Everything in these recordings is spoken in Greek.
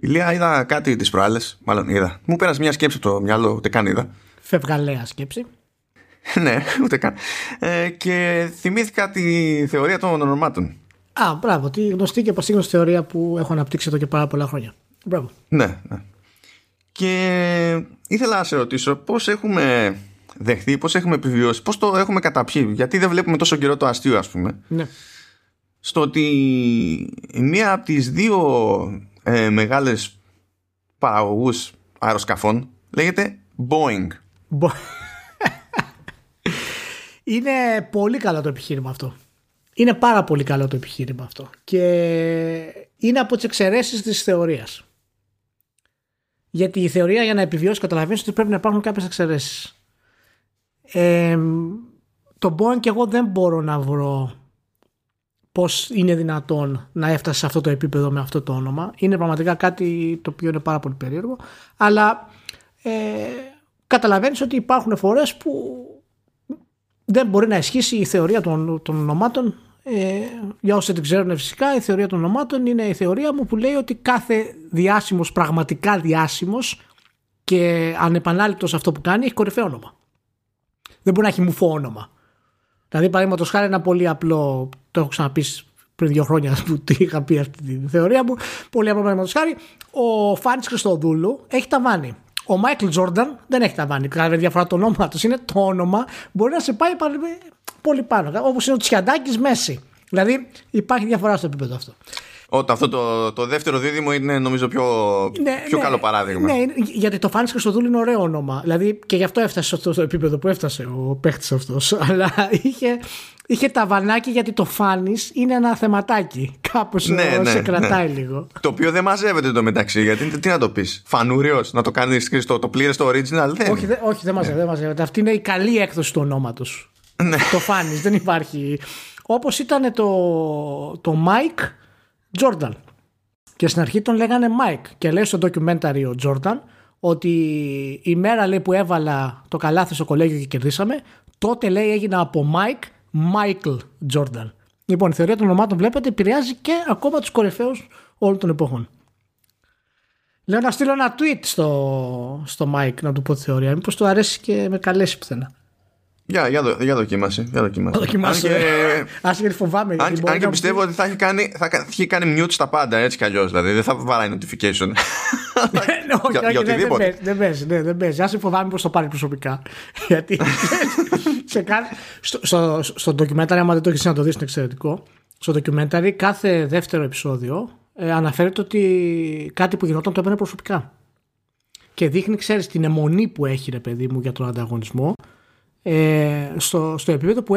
Ηλία, είδα κάτι τις προάλλες. Μάλλον είδα. Μου πέρασε μια σκέψη από το μυαλό, ούτε καν είδα. Φευγαλαία σκέψη. Ναι, ούτε καν. Και θυμήθηκα τη θεωρία των ονομάτων. Α, μπράβο. Τη γνωστή και πασίγνωστη θεωρία που έχω αναπτύξει εδώ και πάρα πολλά χρόνια. Μπράβο. Ναι, ναι. Και ήθελα να σε ρωτήσω πώς έχουμε δεχθεί, πώς έχουμε επιβιώσει, πώς το έχουμε καταπιεί, γιατί δεν βλέπουμε τόσο καιρό το αστείο, ας πούμε. Ναι. Στο ότι μία από τις δύο μεγάλες παραγωγούς αεροσκαφών λέγεται Boeing. Είναι πολύ καλό το επιχείρημα αυτό. Είναι πάρα πολύ καλό το επιχείρημα αυτό. Και είναι από τις εξαιρέσεις της θεωρίας. Γιατί η θεωρία για να επιβιώσει καταλαβαίνεις ότι πρέπει να υπάρχουν κάποιες εξαιρέσεις. Το Boeing και εγώ δεν μπορώ να βρω πώς είναι δυνατόν να έφτασε σε αυτό το επίπεδο με αυτό το όνομα. Είναι πραγματικά κάτι το οποίο είναι πάρα πολύ περίεργο. Αλλά καταλαβαίνεις ότι υπάρχουν φορές που δεν μπορεί να ισχύσει η θεωρία των ονομάτων. Για όσοι την ξέρουν φυσικά, η θεωρία των ονομάτων είναι η θεωρία μου που λέει ότι κάθε διάσημος, πραγματικά διάσημος και ανεπανάληπτος αυτό που κάνει, έχει κορυφαίο όνομα. Δεν μπορεί να έχει μουφό όνομα. Δηλαδή, παραδείγματος χάρη, ένα πολύ απλό, το έχω ξαναπεί πριν 2 χρόνια που τη είχα πει αυτή τη θεωρία μου, πολύ απλό παραδείγματος χάρη, ο Φάνης Χριστοδούλου έχει ταβάνι. Ο Μάικλ Τζόρνταν δεν έχει ταβάνι. Κάθε διαφορά το όνομα του είναι το όνομα, μπορεί να σε πάει πολύ πάνω. Όπως είναι ο Τσιαντάκης Μέση. Δηλαδή υπάρχει διαφορά στο επίπεδο αυτό. Αυτό το δεύτερο δίδυμο είναι νομίζω πιο καλό παράδειγμα. Ναι, γιατί το Φάνης Χριστοδούλου είναι ωραίο όνομα. Δηλαδή και γι' αυτό έφτασε αυτό το επίπεδο που έφτασε ο παίχτης αυτός. Αλλά είχε ταβανάκι γιατί το Φάνης είναι ένα θεματάκι. Κάπως σε κρατάει λίγο. Το οποίο δεν μαζεύεται το μεταξύ. Γιατί τι να το πεις, Φανούριος, να το κάνεις το πλήρες το original. Όχι, δεν μαζεύεται. Αυτή είναι η καλή έκδοση του ονόματος. Ναι. Το Φάνης δεν υπάρχει. Όπως ήταν το Mike Jordan. Και στην αρχή τον λέγανε Mike. Και λέει στο documentary ο Jordan ότι η μέρα, λέει, που έβαλα το καλάθι στο κολέγιο και κερδίσαμε, τότε, λέει, έγινα από Mike Michael Jordan. Λοιπόν, η θεωρία των ονομάτων, βλέπετε, επηρεάζει και ακόμα τους κορυφαίους όλων των εποχών. Λέω να στείλω ένα tweet στο Mike να του πω τη θεωρία. Μήπως του αρέσει και με καλέσει πουθενά. Για δοκίμαση. Ας και φοβάμαι. Αν και πιστεύω ότι θα έχει κάνει mute στα πάντα, έτσι κι αλλιώς. Δηλαδή δεν θα βαράει notification. Για οτιδήποτε. Δεν παίζει. Ας και φοβάμαι πως το πάρει προσωπικά. Γιατί στο documentary, άμα δεν το έχεις να το δεις, είναι εξαιρετικό. Στο documentary κάθε δεύτερο επεισόδιο αναφέρεται ότι κάτι που γινόταν το έπαιρνε προσωπικά. Και δείχνει, ξέρεις, την αιμονή που έχει, ρε παιδί μου, για τον ανταγωνισμό. Στο επίπεδο που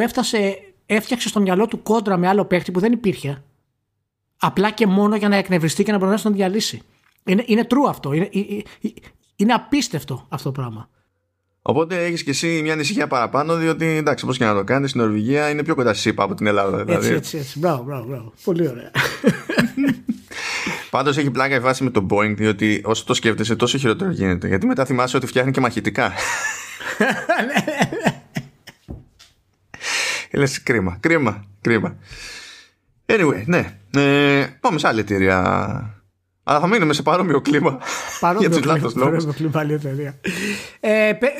έφτιαξε στο μυαλό του κόντρα με άλλο παίχτη που δεν υπήρχε, απλά και μόνο για να εκνευριστεί και να μπορέσει να τον διαλύσει. Είναι true αυτό. Είναι απίστευτο αυτό το πράγμα. Οπότε έχεις και εσύ μια ανησυχία παραπάνω, διότι εντάξει, πώς και να το κάνεις, στην Νορβηγία είναι πιο κοντά στη ΣΥΠΑ από την Ελλάδα. Δηλαδή. Έτσι. Μπράβο. Πολύ ωραία. Πάντως έχει πλάκα η βάση με το Boeing, διότι όσο το σκέφτεσαι, τόσο χειρότερο γίνεται. Γιατί μετά θυμάσαι ότι φτιάχνει και μαχητικά. Λες κρίμα. Anyway, ναι. Πάμε σε άλλη εταιρεία. Αλλά θα μείνουμε σε παρόμοιο κλίμα. Παρόμοιο κλίμα, άλλη εταιρεία.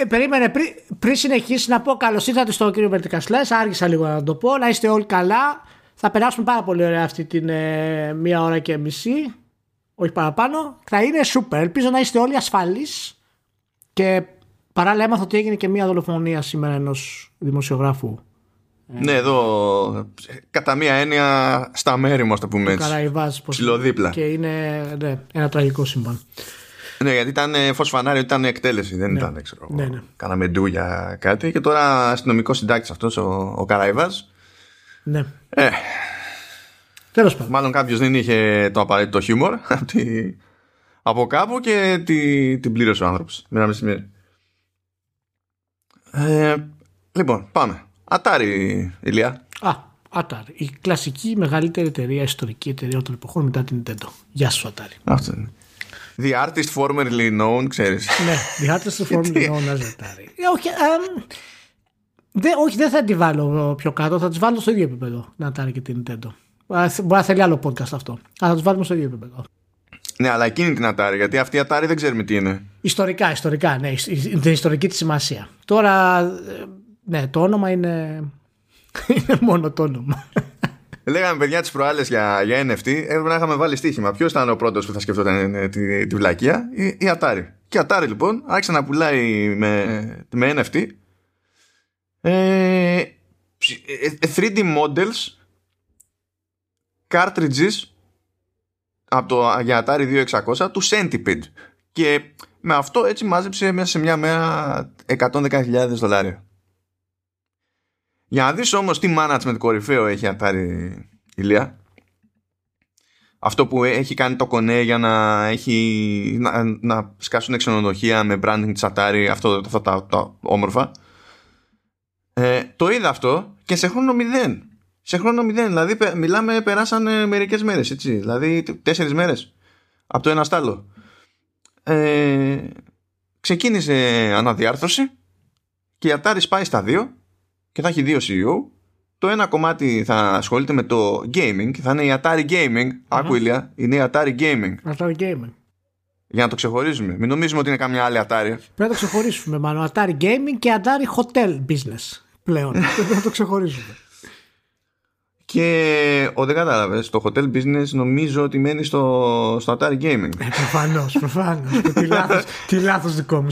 Περίμενε πριν συνεχίσει να πω καλώς ήρθατε στον κύριο Μπερτικασλές. Άργησα λίγο να το πω. Να είστε όλοι καλά. Θα περάσουμε πάρα πολύ ωραία αυτή την 1.5 ώρα. Όχι παραπάνω. Θα είναι super. Ελπίζω να είστε όλοι ασφαλείς. Και παράλληλα έμαθα ότι έγινε και μια δολοφονία σήμερα ενός δημοσιογράφου. Ναι, εδώ κατά μία έννοια στα μέρη μας, το πούμε έτσι. Καραϊβάς, ψιλοδίπλα. Και είναι ένα τραγικό συμβάν. Ναι, γιατί ήταν φωσφανάριο, ήταν εκτέλεση, δεν ήταν, ξέρω. Ναι. Κάναμε ντου για κάτι. Και τώρα αστυνομικό συντάκτης αυτός, ο Καραϊβάς. Ναι. Τέλος πάντων. Μάλλον κάποιος δεν είχε το απαραίτητο χιούμορ από κάπου και την πλήρωσε ο άνθρωπος. Μείναμε στη μέρη. Λοιπόν, πάμε. Atari, Ηλία. Atari. Η κλασική μεγαλύτερη εταιρεία, ιστορική εταιρεία των εποχών μετά την Nintendo. Γεια σου, Atari. Αυτό είναι. The artist formerly known, ξέρεις. Ναι, the artist formerly known as Atari. Όχι, δεν θα τη βάλω πιο κάτω. Θα τη βάλω στο ίδιο επίπεδο. Την Atari και την Nintendo. Μπορεί να θέλει άλλο podcast αυτό. Αλλά θα του βάλουμε στο ίδιο επίπεδο. Ναι, αλλά εκείνη την Atari, γιατί αυτή η Atari δεν ξέρουμε τι είναι. Ιστορικά, ναι, την ιστορική της σημασία. Τώρα, ναι, το όνομα είναι μόνο το όνομα. Λέγαμε παιδιά τις προάλλες για NFT, έπρεπε να είχαμε βάλει στοίχημα. Ποιος ήταν ο πρώτος που θα σκεφτόταν τη βλακεία? Η Atari. Και η Atari λοιπόν άρχισε να πουλάει με NFT 3D models, cartridges για Atari 2600 του Centipede. Και με αυτό έτσι μάζεψε μέσα σε μια μέρα $110,000. Για να δεις όμως τι management κορυφαίο έχει Atari, Ηλία. Αυτό που έχει κάνει το κονέ για να σκάσουν ξενοδοχεία με branding της Atari, αυτά τα όμορφα. Το είδα αυτό και σε χρόνο 0. Σε χρόνο 0, δηλαδή μιλάμε, περάσανε μερικές μέρες, έτσι, δηλαδή 4 μέρες από το ένα στάλο. Ξεκίνησε αναδιάρθρωση και η Atari πάει στα 2 και θα έχει 2 CEO. Το ένα κομμάτι θα ασχολείται με το gaming και θα είναι η Atari Gaming. Mm-hmm. Άκου Ηλία, είναι η Atari Gaming. Atari Gaming. Για να το ξεχωρίζουμε. Μην νομίζουμε ότι είναι καμιά άλλη Atari. Πρέπει να το ξεχωρίσουμε μάλλον. Atari Gaming και Atari Hotel Business πλέον. Πρέπει να το ξεχωρίζουμε. Και δεν κατάλαβες, το hotel business νομίζω ότι μένει στο Atari Gaming. Προφανώς. Τι λάθος δικό μου,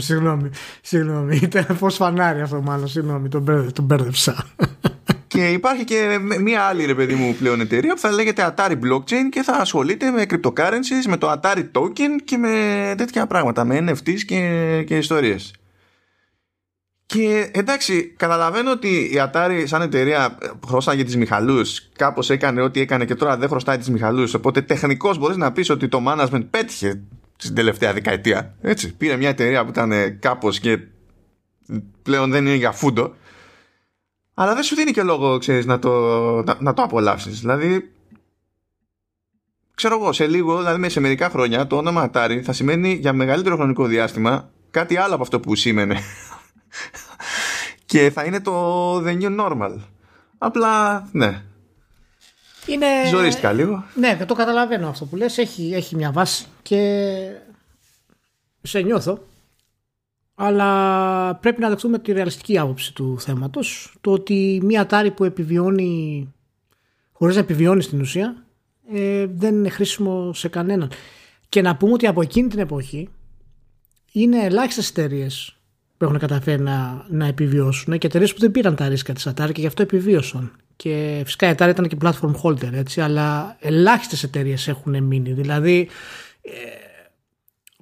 συγγνώμη. Ήταν φως φανάρι αυτό μάλλον, συγγνώμη, τον μπέρδεψα. Και υπάρχει και μία άλλη, ρε παιδί μου, πλέον εταιρεία που θα λέγεται Atari Blockchain και θα ασχολείται με cryptocurrencies, με το Atari Token και με τέτοια πράγματα, με NFTs και ιστορίες. Και εντάξει, καταλαβαίνω ότι η Atari σαν εταιρεία χρωστάγε τις Μιχαλούς, κάπως έκανε ό,τι έκανε και τώρα δεν χρωστάει τις Μιχαλούς, οπότε τεχνικώς μπορείς να πεις ότι το management πέτυχε στην τελευταία δεκαετία, έτσι. Πήρε μια εταιρεία που ήταν κάπως και πλέον δεν είναι για φούντο, αλλά δεν σου δίνει και λόγο, ξέρεις, να το απολαύσεις. Δηλαδή, ξέρω εγώ, σε λίγο, δηλαδή σε μερικά χρόνια το όνομα Atari θα σημαίνει για μεγαλύτερο χρονικό διάστημα κάτι άλλο από αυτό που σήμαινε. Και θα είναι το the new normal. Απλά, ναι. Ζωρίστηκα λίγο. Ναι, δεν το καταλαβαίνω αυτό που λες. Έχει μια βάση και σε νιώθω. Αλλά πρέπει να δεχτούμε τη ρεαλιστική άποψη του θέματος. Το ότι μια Atari που επιβιώνει χωρίς να επιβιώνει στην ουσία δεν είναι χρήσιμο σε κανέναν. Και να πούμε ότι από εκείνη την εποχή είναι ελάχιστες εταιρείες που έχουν καταφέρει να επιβιώσουν και εταιρείες που δεν πήραν τα ρίσκα της Atari και γι' αυτό επιβίωσαν. Και φυσικά η Atari ήταν και platform holder, έτσι, αλλά ελάχιστες εταιρείες έχουν μείνει. Δηλαδή,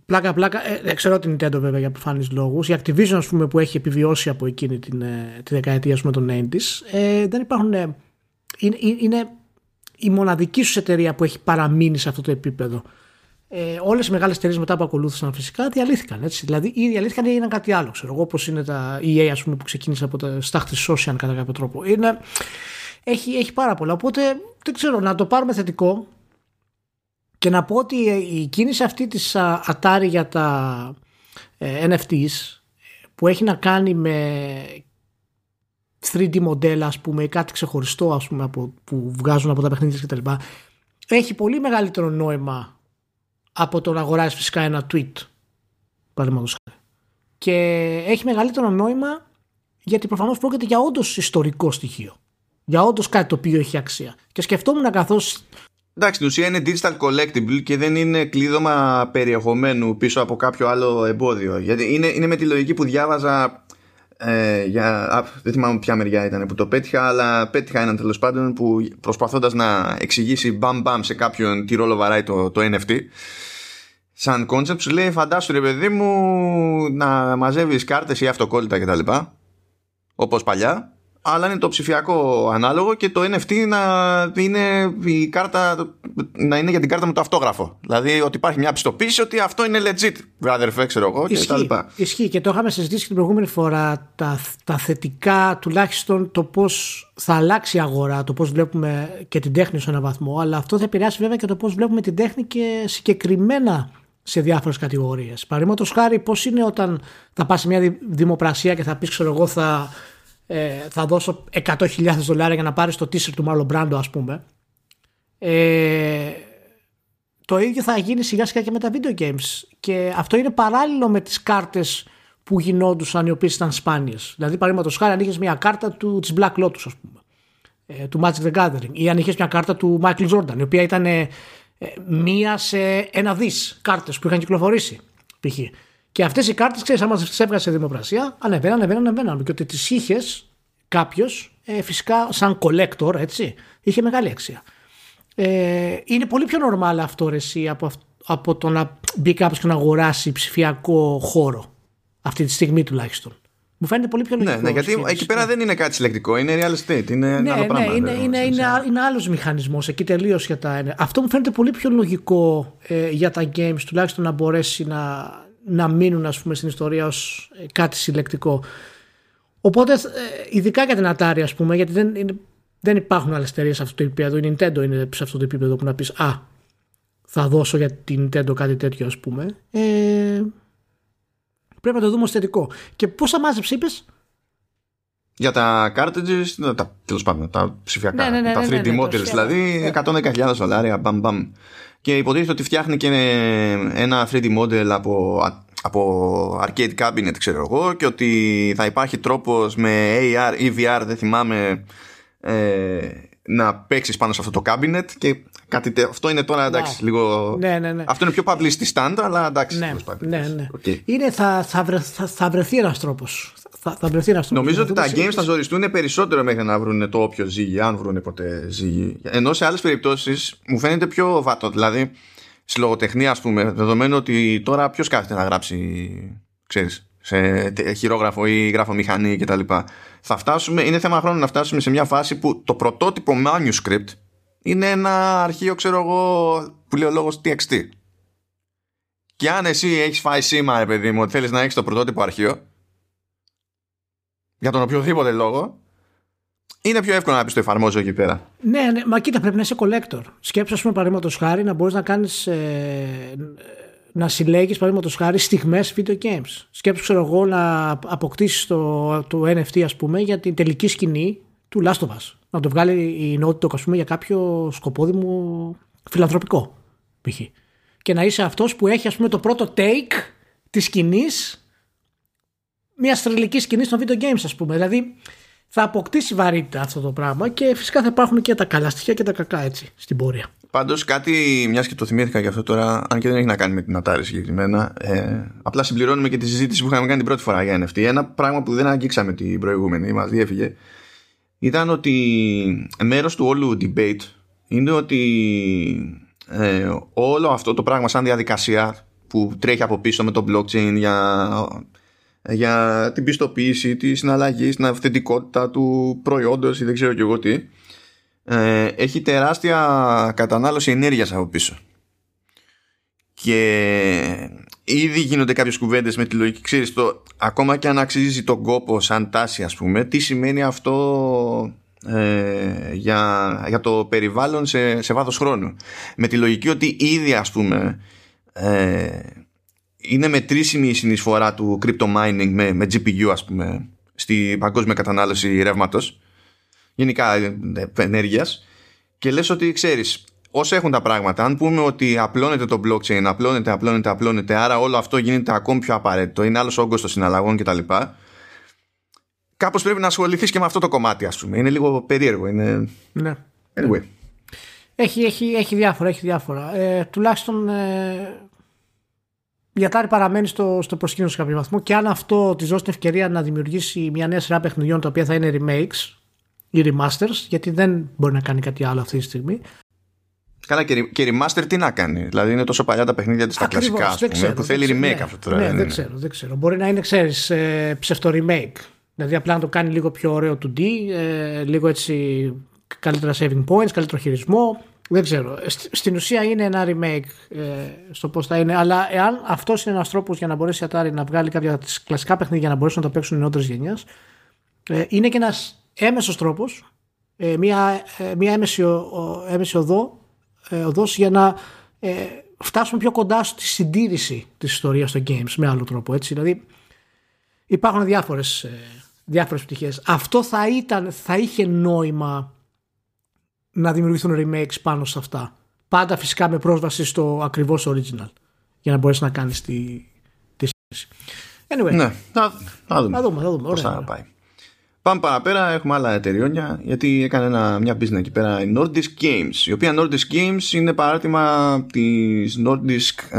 πλάκα-πλάκα, ξέρω την Nintendo βέβαια για επιφανείς λόγους, η Activision ας πούμε, που έχει επιβιώσει από εκείνη τη δεκαετία ας πούμε, των 90's, δεν υπάρχουν. Είναι η μοναδική σου εταιρεία που έχει παραμείνει σε αυτό το επίπεδο. Όλες οι μεγάλες εταιρείες μετά που ακολούθησαν φυσικά διαλύθηκαν. Έτσι. Δηλαδή ή διαλύθηκαν ή έγιναν κάτι άλλο. Ξέρω εγώ, όπως είναι τα EA ας πούμε, που ξεκίνησε από τα στάχτη Ocean κατά κάποιο τρόπο. Έχει πάρα πολλά. Οπότε δεν ξέρω, να το πάρουμε θετικό και να πω ότι η κίνηση αυτή της Atari για τα NFTs που έχει να κάνει με 3D μοντέλα, ας πούμε, ή κάτι ξεχωριστό ας πούμε, που βγάζουν από τα παιχνίδια κτλ. Έχει πολύ μεγαλύτερο νόημα από το να αγοράσει φυσικά ένα tweet, παραδείγματος χάρη. Και έχει μεγαλύτερο νόημα γιατί προφανώς πρόκειται για όντως ιστορικό στοιχείο. Για όντως κάτι το οποίο έχει αξία. Και σκεφτόμουν καθώς. Εντάξει, στην ουσία είναι digital collectible και δεν είναι κλείδωμα περιεχομένου πίσω από κάποιο άλλο εμπόδιο. Γιατί είναι με τη λογική που διάβαζα. Δεν θυμάμαι ποια μεριά ήταν που το πέτυχα, αλλά πέτυχα έναν τέλος πάντων που προσπαθώντας να εξηγήσει μπαμ σε κάποιον τι ρόλο βαράει το NFT σαν concept, σου λέει φαντάσου ρε παιδί μου να μαζεύεις κάρτες ή αυτοκόλλητα κτλ. Όπως παλιά, αλλά είναι το ψηφιακό ανάλογο και το NFT να είναι για την κάρτα με το αυτόγραφο. Δηλαδή ότι υπάρχει μια πιστοποίηση ότι αυτό είναι legit, brother, ξέρω εγώ, και τα λοιπά. Ισχύει, και το είχαμε συζητήσει την προηγούμενη φορά τα θετικά, τουλάχιστον το πώς θα αλλάξει η αγορά, το πώς βλέπουμε και την τέχνη σε έναν βαθμό, αλλά αυτό θα επηρεάσει βέβαια και το πώς βλέπουμε την τέχνη και συγκεκριμένα σε διάφορες κατηγορίες. Παραδείγματος χάρη, πώς είναι όταν θα πας σε μια δημοπρασία και θα πεις, ξέρω εγώ, θα δώσω $100,000 για να πάρεις το t-shirt του Marlon Brando ας πούμε, Το ίδιο θα γίνει σιγά σιγά και με τα video games. Και αυτό είναι παράλληλο με τις κάρτες που γινόντουσαν, οι οποίες ήταν σπάνιες. Δηλαδή, παραδείγματος χάρη, αν είχες μια κάρτα της Black Lotus, ας πούμε, του Magic the Gathering, ή αν είχες μια κάρτα του Michael Jordan, η οποία ήταν μία σε ένα δις κάρτες που είχαν κυκλοφορήσει, π.χ. Και αυτές οι κάρτες, ξέρεις, άμα τις έβγαζε σε δημοπρασία, ανεβαίναν. Και ότι τις είχες κάποιος, φυσικά σαν collector, έτσι, είχε μεγάλη αξία. Είναι πολύ πιο normal αυτό, ρε, εσύ, από το να μπει κάποιος και να αγοράσει ψηφιακό χώρο. Αυτή τη στιγμή τουλάχιστον. Μου φαίνεται πολύ πιο λογικό. Ναι, γιατί εκεί πέρα δεν είναι κάτι συλλεκτικό, είναι real estate. Είναι άλλο πράγμα. Είναι άλλος μηχανισμός. Εκεί τελείως για τα. Αυτό μου φαίνεται πολύ πιο λογικό για τα games, τουλάχιστον να μπορέσει να μείνουν, ας πούμε, στην ιστορία ως κάτι συλλεκτικό. Οπότε, ειδικά για την Atari, ας πούμε, γιατί δεν υπάρχουν άλλες εταιρείες σε αυτό το επίπεδο. Η Nintendo είναι σε αυτό το επίπεδο που να πεις, α, θα δώσω για την Nintendo κάτι τέτοιο, ας πούμε. Πρέπει να το δούμε ως θετικό. Και πόσα μάζεψε, είπες? Για τα cartridges, τέλος πάντων, τα ψηφιακά, τα 3D models, δηλαδή, $110,000, μπαμ μπαμ. Και υποτίθεται ότι φτιάχνει και ένα 3D model από arcade cabinet, ξέρω εγώ, και ότι θα υπάρχει τρόπος με AR ή VR, δεν θυμάμαι, να παίξεις πάνω σε αυτό το cabinet και κάτι. Αυτό είναι τώρα, εντάξει, λίγο. Ναι. Αυτό είναι πιο publicity stand, αλλά εντάξει. Ναι. Okay. Θα βρεθεί ένας τρόπος. Νομίζω ότι τα games θα ζοριστούν περισσότερο μέχρι να βρουν το όποιο ζύγι, αν βρουν ποτέ ζύγι. Ενώ σε άλλες περιπτώσεις μου φαίνεται πιο βατό. Δηλαδή, στη λογοτεχνία, ας πούμε, δεδομένου ότι τώρα ποιος κάθεται να γράψει, ξέρεις, σε χειρόγραφο ή γραφομηχανή κτλ. Θα φτάσουμε, είναι θέμα χρόνου να φτάσουμε σε μια φάση που το πρωτότυπο manuscript είναι ένα αρχείο, ξέρω εγώ, που λέει ο λόγος TXT. Και αν εσύ έχεις φάει σήμα, παιδί μου, ότι θέλεις να έχεις το πρωτότυπο αρχείο, για τον οποιοδήποτε λόγο, είναι πιο εύκολο να πεις το εφαρμόζω εκεί πέρα. Ναι, μα κοίτα, πρέπει να είσαι collector. Σκέψου, ας πούμε, παραδείγματος χάρη, να μπορείς να κάνεις. Να συλλέγεις, παραδείγματος χάρη, στιγμές video games. Σκέψου, ξέρω εγώ, να αποκτήσεις το NFT, ας πούμε, για την τελική σκηνή του Last of Us. Να το βγάλει η Naughty Dog, ας πούμε, για κάποιο σκοπόδημο φιλανθρωπικό, π.χ. Και να είσαι αυτός που έχει, ας πούμε, το πρώτο take της σκηνής, μιας θρυλικής σκηνής των video games, ας πούμε. Δηλαδή, θα αποκτήσει βαρύτητα αυτό το πράγμα και φυσικά θα υπάρχουν και τα καλά στοιχεία και τα κακά, έτσι, στην πορεία. Πάντως κάτι, μιας και το θυμήθηκα για αυτό τώρα, αν και δεν έχει να κάνει με την Atari συγκεκριμένα, απλά συμπληρώνουμε και τη συζήτηση που είχαμε κάνει την πρώτη φορά για NFT. Ένα πράγμα που δεν αγγίξαμε την προηγούμενη, μας διέφυγε, ήταν ότι μέρος του όλου debate είναι ότι όλο αυτό το πράγμα σαν διαδικασία που τρέχει από πίσω με το blockchain για την πιστοποίηση, τη συναλλαγή, την αυθεντικότητα του προϊόντος ή δεν ξέρω και εγώ τι, έχει τεράστια κατανάλωση ενέργειας από πίσω. Και ήδη γίνονται κάποιες κουβέντες με τη λογική, ξέρεις, ακόμα και αν αξίζει τον κόπο σαν τάση, ας πούμε, τι σημαίνει αυτό για το περιβάλλον σε βάθος χρόνου. Με τη λογική ότι ήδη, ας πούμε, είναι μετρήσιμη η συνεισφορά του crypto mining με GPU, ας πούμε, στη παγκόσμια κατανάλωση ρεύματος, γενικά ενέργειας, και λες ότι, ξέρεις, όσο έχουν τα πράγματα, αν πούμε ότι απλώνεται το blockchain, απλώνεται, άρα όλο αυτό γίνεται ακόμη πιο απαραίτητο, είναι άλλος όγκος των συναλλαγών κτλ. Κάπως πρέπει να ασχοληθείς και με αυτό το κομμάτι, ας πούμε. Είναι λίγο περίεργο. Είναι... Ναι. Anyway. Έχει διάφορα. Τουλάχιστον η Atari παραμένει στο προσκήνιο σε κάποιο βαθμό, και αν αυτό της δώσει την ευκαιρία να δημιουργήσει μια νέα σειρά παιχνιδιών, τα οποία θα είναι remakes ή remasters, γιατί δεν μπορεί να κάνει κάτι άλλο αυτή τη στιγμή. Καλά, και remaster τι να κάνει? Δηλαδή είναι τόσο παλιά τα παιχνίδια της, τα κλασικά, ας πούμε, ξέρω, που θέλει remake, ναι, αυτό τώρα. Ναι, δεν ξέρω. Μπορεί να είναι, ξέρεις, ψευτο remake. Δηλαδή απλά να το κάνει λίγο πιο ωραίο 2D, λίγο έτσι, καλύτερα saving points, καλύτερο χειρισμό. Δεν ξέρω. Στην ουσία είναι ένα remake στο πώς θα είναι. Αλλά εάν αυτός είναι ένας τρόπος για να μπορέσει η Atari να βγάλει κάποια κλασικά παιχνίδια για να μπορέσουν να τα παίξουν οι νεότερες γενιές, είναι και ένας έμεσος τρόπος, μια έμεση οδός για να φτάσουμε πιο κοντά στη συντήρηση της ιστορίας των games με άλλο τρόπο, έτσι. Δηλαδή υπάρχουν διάφορες πτυχές. Αυτό θα είχε νόημα να δημιουργηθούν remakes πάνω σε αυτά Πάντα φυσικά με πρόσβαση στο ακριβώς original, για να μπορέσεις να κάνεις τη σύγκριση. Anyway. Ναι, θα δούμε. Ωραία, θα πάει. Πάμε παραπέρα, έχουμε άλλα εταιριόνια, γιατί έκανε μια business εκεί πέρα, η Nordisk Games, η οποία Nordisk Games είναι παράρτημα της Nordisk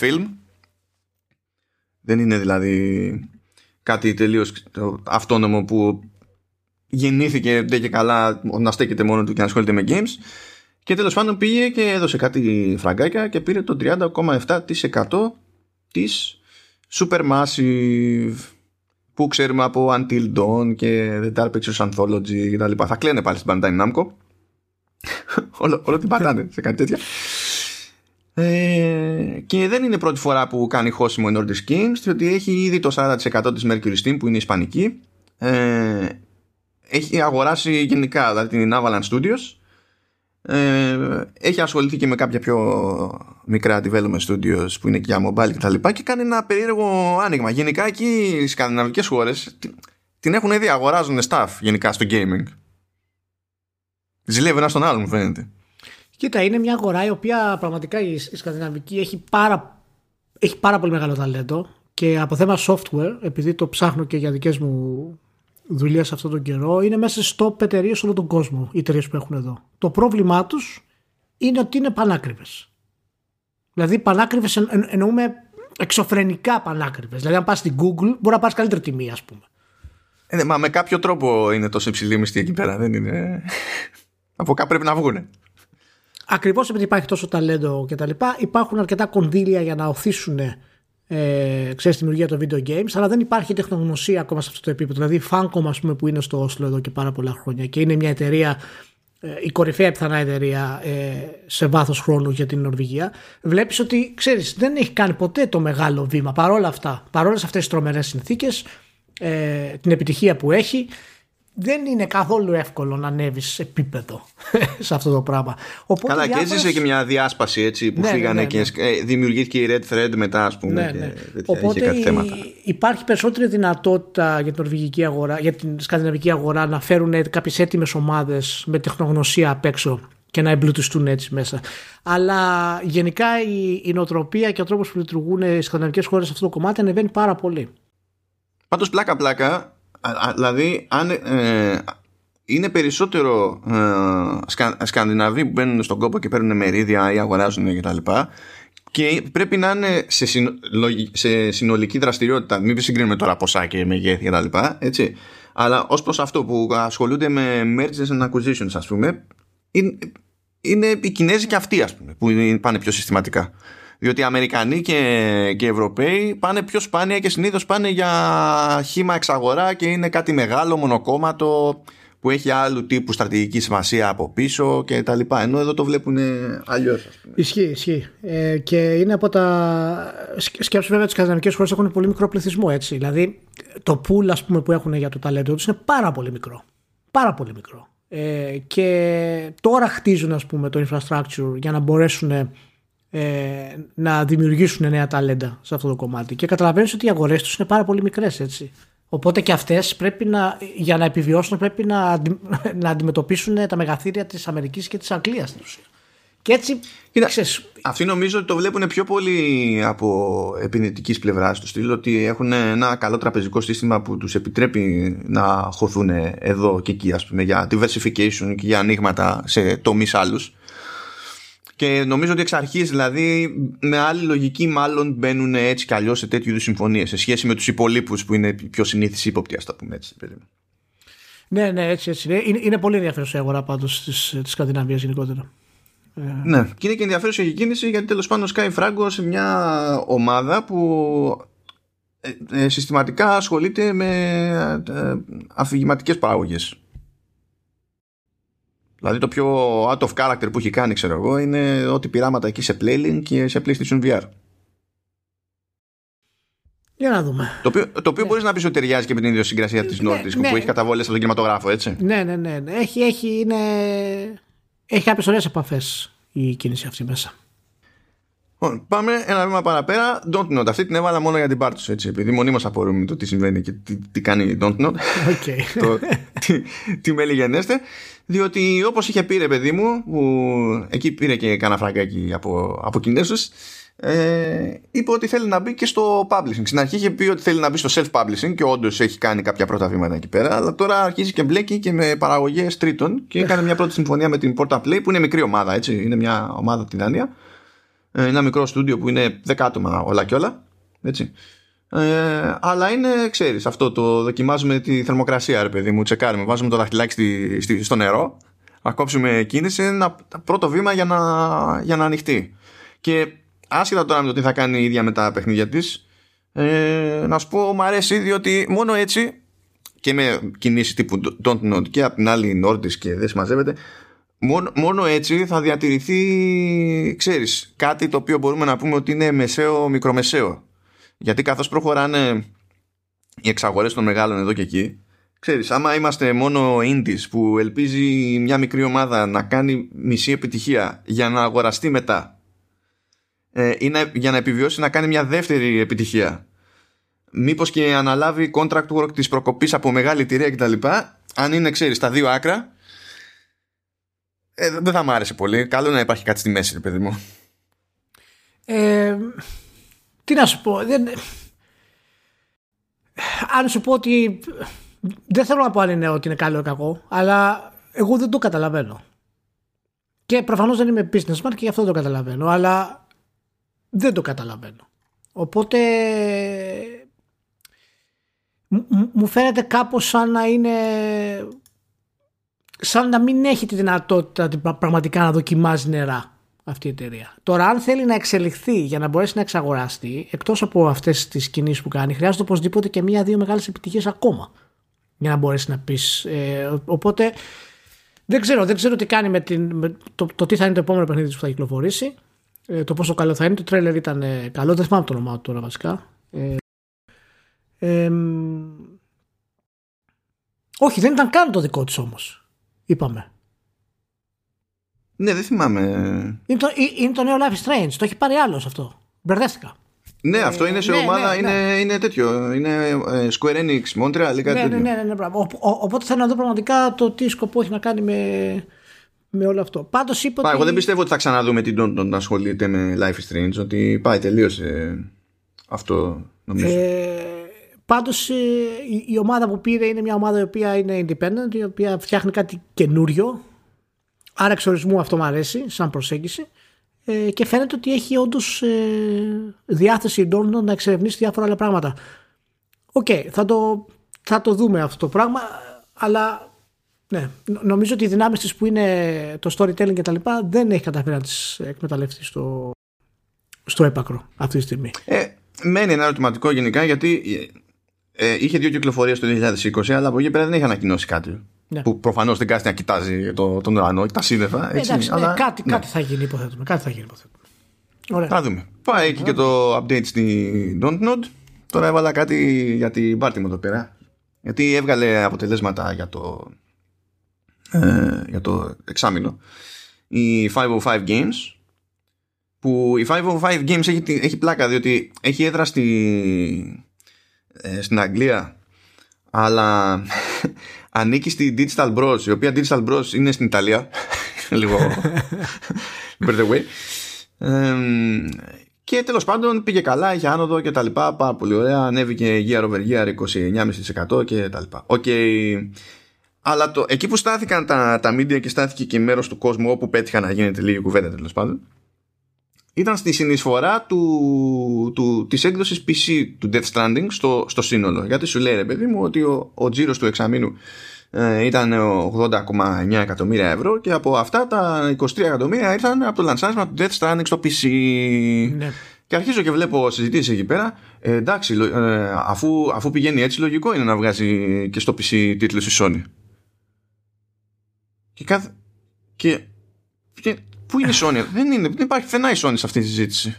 Film. Δεν είναι δηλαδή κάτι τελείως αυτόνομο που γεννήθηκε ντε και καλά να στέκεται μόνο του και να ασχολείται με games. Και τέλος πάντων πήγε και έδωσε κάτι φραγκάκια και πήρε το 30,7% της Supermassive, που ξέρουμε από Until Dawn και The Dark Pictures Anthology και τα λοιπά. Θα κλαίνε πάλι στην Bandai Namco. Όλο την πατάνε σε κάτι τέτοια. Και δεν είναι πρώτη φορά που κάνει χώσιμο η Nordisk Games, διότι έχει ήδη το 40% της Mercury Steam που είναι ισπανική. Έχει αγοράσει γενικά, δηλαδή, την Avalanche Studios. Έχει ασχοληθεί και με κάποια πιο μικρά development studios που είναι και για mobile και τα λοιπά, και κάνει ένα περίεργο άνοιγμα. Γενικά εκεί οι σκανδιναβικές χώρες την έχουν ήδη, αγοράζουν staff γενικά στο gaming. Ζηλεύει ένα στον άλλον, μου φαίνεται. Κοίτα, είναι μια αγορά η οποία πραγματικά η σκανδιναβική έχει πάρα πολύ μεγάλο ταλέντο, και από θέμα software, επειδή το ψάχνω και για δικές μου δουλειά σε αυτόν τον καιρό, είναι μέσα στο εταιρείες σε όλο τον κόσμο οι εταιρείες που έχουν εδώ. Το πρόβλημά τους είναι ότι είναι πανάκριβες. Δηλαδή πανάκριβες εννοούμε εξωφρενικά πανάκριβες. Δηλαδή αν πας στην Google μπορεί να πάρεις καλύτερη τιμή, ας πούμε. Μα με κάποιο τρόπο είναι τόσο υψηλή μισθή εκεί πέρα. Δεν είναι... από κάπου πρέπει να βγούνε. Ακριβώς επειδή υπάρχει τόσο ταλέντο και τα λοιπά, υπάρχουν αρκετά κονδύλια για να οθήσουν ξέρεις, τη δημιουργία των video games, αλλά δεν υπάρχει τεχνογνωσία ακόμα σε αυτό το επίπεδο. Δηλαδή, Funcom, ας πούμε, που είναι στο Όσλο εδώ και πάρα πολλά χρόνια και είναι μια εταιρεία, η κορυφαία πιθανά εταιρεία σε βάθος χρόνου για την Νορβηγία, βλέπεις ότι, ξέρεις, δεν έχει κάνει ποτέ το μεγάλο βήμα. Παρόλα αυτά, παρόλες αυτές τις τρομερές συνθήκες, την επιτυχία που έχει, δεν είναι καθόλου εύκολο να ανέβεις επίπεδο σε αυτό το πράγμα. Οπότε καλά, διάφορες... και έζησε και μια διάσπαση, έτσι, που φύγανε και δημιουργήθηκε η Red Thread μετά, ας πούμε. Και οπότε υπάρχει περισσότερη δυνατότητα για την νορβηγική αγορά, για την σκανδιναβική αγορά, να φέρουν κάποιες έτοιμες ομάδες με τεχνογνωσία απ' έξω και να εμπλουτιστούν έτσι μέσα. Αλλά γενικά η νοοτροπία και ο τρόπος που λειτουργούν οι σκανδιναβικές χώρες σε αυτό το κομμάτι ανεβαίνει πάρα πολύ. Πάντως πλάκα-πλάκα. Δηλαδή αν, είναι περισσότερο Σκανδιναβοί που μπαίνουν στον κόπο και παίρνουν μερίδια ή αγοράζουν και τα λοιπά, και πρέπει να είναι σε συνολική δραστηριότητα. Μην συγκρίνουμε τώρα ποσά και μεγέθη και τα λοιπά, έτσι. Αλλά ως προς αυτό που ασχολούνται με mergers and acquisitions, ας πούμε, είναι οι Κινέζοι και αυτοί, ας πούμε, που πάνε πιο συστηματικά. Διότι οι Αμερικανοί και Ευρωπαίοι πάνε πιο σπάνια και συνήθως πάνε για χήμα εξαγορά και είναι κάτι μεγάλο, μονοκόμματο, που έχει άλλου τύπου στρατηγική σημασία από πίσω και τα λοιπά. Ενώ εδώ το βλέπουν αλλιώς. Ισχύει. Και είναι από τα. Σκέψου βέβαια ότι οι σκανδιναβικές χώρες έχουν πολύ μικρό πληθυσμό, έτσι. Δηλαδή το πουλ, ας πούμε, που έχουν για το ταλέντο τους είναι πάρα πολύ μικρό. Πάρα πολύ μικρό. Και τώρα χτίζουν, ας πούμε, το infrastructure για να μπορέσουν να δημιουργήσουν νέα ταλέντα σε αυτό το κομμάτι, και καταλαβαίνεις ότι οι αγορές τους είναι πάρα πολύ μικρές, έτσι. Οπότε και αυτές πρέπει για να επιβιώσουν πρέπει να αντιμετωπίσουν τα μεγαθύρια της Αμερικής και της Αγγλίας στην ουσία. Και έτσι, ξέρεις, αυτοί νομίζω ότι το βλέπουν πιο πολύ από επενδυτικής πλευράς του στυλ, ότι έχουν ένα καλό τραπεζικό σύστημα που τους επιτρέπει να χωθούν εδώ και εκεί, ας πούμε, για diversification και για ανοίγματα σε τομείς άλλους. Και νομίζω ότι εξ αρχής, δηλαδή, με άλλη λογική, μάλλον μπαίνουν έτσι κι αλλιώς σε τέτοιου είδους συμφωνίες σε σχέση με τους υπολείπους που είναι πιο συνήθις ύποπτοι, ας τα πούμε έτσι. Ναι, έτσι. Είναι πολύ ενδιαφέρουσα η αγορά πάντως της Σκανδιναβίας γενικότερα. Ναι, και είναι και ενδιαφέρουσα η κίνηση, γιατί τέλος πάντων σκάει φράγκο σε μια ομάδα που συστηματικά ασχολείται με αφηγηματικές παραγωγές. Δηλαδή το πιο out of character που έχει κάνει, ξέρω εγώ, είναι ότι πειράματα εκεί σε Playlink και σε PlayStation VR. Για να δούμε. Το οποίο μπορείς να πεις ότι ταιριάζει και με την ίδια συγκρασία της Nordisk, που έχει καταβολές από τον κινηματογράφο, έτσι. Ναι. Έχει κάποιες ωραίες επαφές η κίνηση αυτή μέσα. Λοιπόν, πάμε ένα βήμα παραπέρα. Don't Nod. Αυτή την έβαλα μόνο για την πάρτι σου, έτσι. Επειδή μονίμως απορούμε το τι συμβαίνει και τι κάνει η Don't Nod. Okay. Τι μελιγενέστε. Διότι όπως είχε πει, ρε παιδί μου, που εκεί πήρε και κάνα φραγκάκι από Κινέζους, είπε ότι θέλει να μπει και στο publishing. Στην αρχή είχε πει ότι θέλει να μπει στο self-publishing και όντως έχει κάνει κάποια πρώτα βήματα εκεί πέρα. Αλλά τώρα αρχίζει και μπλέκει και με παραγωγές τρίτων και έκανε μια πρώτη συμφωνία με την Porta Play, που είναι μικρή ομάδα, έτσι. Είναι μια ομάδα από τη Δανία. Ένα μικρό στούντιο που είναι 10 άτομα όλα και όλα, έτσι. Αλλά είναι, ξέρεις, αυτό το δοκιμάζουμε τη θερμοκρασία, ρε παιδί μου, τσεκάρουμε, βάζουμε το δαχτυλάκι στο νερό, να κόψουμε κίνηση, ένα πρώτο βήμα για να ανοιχτεί. Και άσχετα τώρα με το τι θα κάνει η ίδια με τα παιχνίδια της, να σου πω, μου αρέσει, διότι μόνο έτσι, και με κινήσεις τύπου Don't Nod και απ' την άλλη Nordisk και δεν συμμαζεύεται, μόνο έτσι θα διατηρηθεί, ξέρεις, κάτι το οποίο μπορούμε να πούμε ότι είναι μεσαίο-μικρομεσαίο. Γιατί καθώς προχωράνε οι εξαγορές των μεγάλων εδώ και εκεί, ξέρεις, άμα είμαστε μόνο indies που ελπίζει μια μικρή ομάδα να κάνει μισή επιτυχία για να αγοραστεί μετά ή για να επιβιώσει να κάνει μια δεύτερη επιτυχία, μήπως και αναλάβει contract work της προκοπής από μεγάλη εταιρεία κτλ. Αν είναι, ξέρεις, τα δύο άκρα, δεν θα μ' άρεσε πολύ. Καλό να υπάρχει κάτι στη μέση, παιδί μου. Τι να σου πω. Αν σου πω ότι δεν θέλω να πω αν είναι ότι είναι καλό ή κακό, αλλά εγώ δεν το καταλαβαίνω. Και προφανώς δεν είμαι businessman και γι' αυτό το καταλαβαίνω, αλλά δεν το καταλαβαίνω. Οπότε μου φαίνεται κάπως σαν να είναι... σαν να μην έχει τη δυνατότητα πραγματικά να δοκιμάζει νερά αυτή η εταιρεία. Τώρα, αν θέλει να εξελιχθεί για να μπορέσει να εξαγοραστεί, εκτός από αυτές τις κινήσεις που κάνει, χρειάζεται οπωσδήποτε και μία-δύο μεγάλες επιτυχίες ακόμα για να μπορέσει να πεις. Οπότε, δεν ξέρω τι κάνει με το τι θα είναι το επόμενο παιχνίδι που θα κυκλοφορήσει, το πόσο καλό θα είναι. Το τρέλερ ήταν καλό, δεν θυμάμαι το όνομά του τώρα βασικά. Όχι, δεν ήταν καν το δικό της όμως. Είπαμε. Ναι, δεν θυμάμαι. Είναι το νέο Life is Strange. Το έχει πάρει άλλος αυτό. Μπερδέστηκα. Ναι, αυτό είναι σε ομάδα. Ναι. Είναι τέτοιο. Είναι Square Enix Montreal. Ναι. Οπότε θέλω να δω πραγματικά το τι σκοπό έχει να κάνει με όλο αυτό. Πάντως είπα ότι... εγώ δεν πιστεύω ότι θα ξαναδούμε την Don't Nod να ασχολείται με Life is Strange. Ότι πάει, τελείωσε αυτό, νομίζω. Πάντως η ομάδα που πήρε είναι μια ομάδα η οποία είναι independent, η οποία φτιάχνει κάτι καινούριο. Άρα εξ ορισμού αυτό μου αρέσει σαν προσέγγιση, και φαίνεται ότι έχει όντως διάθεση Don't Nod να εξερευνήσει διάφορα άλλα πράγματα. Okay, θα το δούμε αυτό το πράγμα, αλλά ναι, νομίζω ότι οι δυνάμεις της που είναι το storytelling και τα λοιπά δεν έχει καταφέρει να τις εκμεταλλευτεί στο έπακρο αυτή τη στιγμή. Μένει ένα ερωτηματικό γενικά, γιατί είχε δύο κυκλοφορίες το 2020, αλλά από εκεί πέρα δεν έχει ανακοινώσει κάτι. Ναι. Που προφανώς δεν κάθεται να κοιτάζει τον ουρανό και τα σύννεφα. Κάτι θα γίνει, υποθέτουμε. Ωραία. Θα δούμε. Πάει εκεί και το update στη Don't Nod. Τώρα έβαλα κάτι για την πάρτι μου εδώ πέρα. Γιατί έβγαλε αποτελέσματα για το εξάμηνο η 505 Games. Που η 505 Games έχει πλάκα, διότι έχει έδρα στην Αγγλία, αλλά ανήκει στη Digital Bros, η οποία Digital Bros είναι στην Ιταλία. Λίγο by the way. Και τέλος πάντων πήγε καλά, είχε άνοδο και τα λοιπά, πάρα πολύ ωραία, ανέβηκε year over year 29,5% και τα λοιπά. Okay. Αλλά εκεί που στάθηκαν τα media και στάθηκε και μέρος του κόσμου όπου πέτυχα να γίνεται λίγη κουβέντα τέλος πάντων, ήταν στη συνεισφορά της έκδοσης PC του Death Stranding στο σύνολο. Γιατί σου λέει, ρε παιδί μου, ότι ο τζίρος του εξαμήνου ήταν 80,9 εκατομμύρια ευρώ και από αυτά τα 23 εκατομμύρια ήρθαν από το λανσάρισμα του Death Stranding στο PC. Ναι. Και αρχίζω και βλέπω συζητήσεις εκεί πέρα. Εντάξει, αφού πηγαίνει έτσι, λογικό είναι να βγάζει και στο PC τίτλους η Sony. Και πού είναι η Sony? Δεν υπάρχει πουθενά η Sony σε αυτή τη συζήτηση.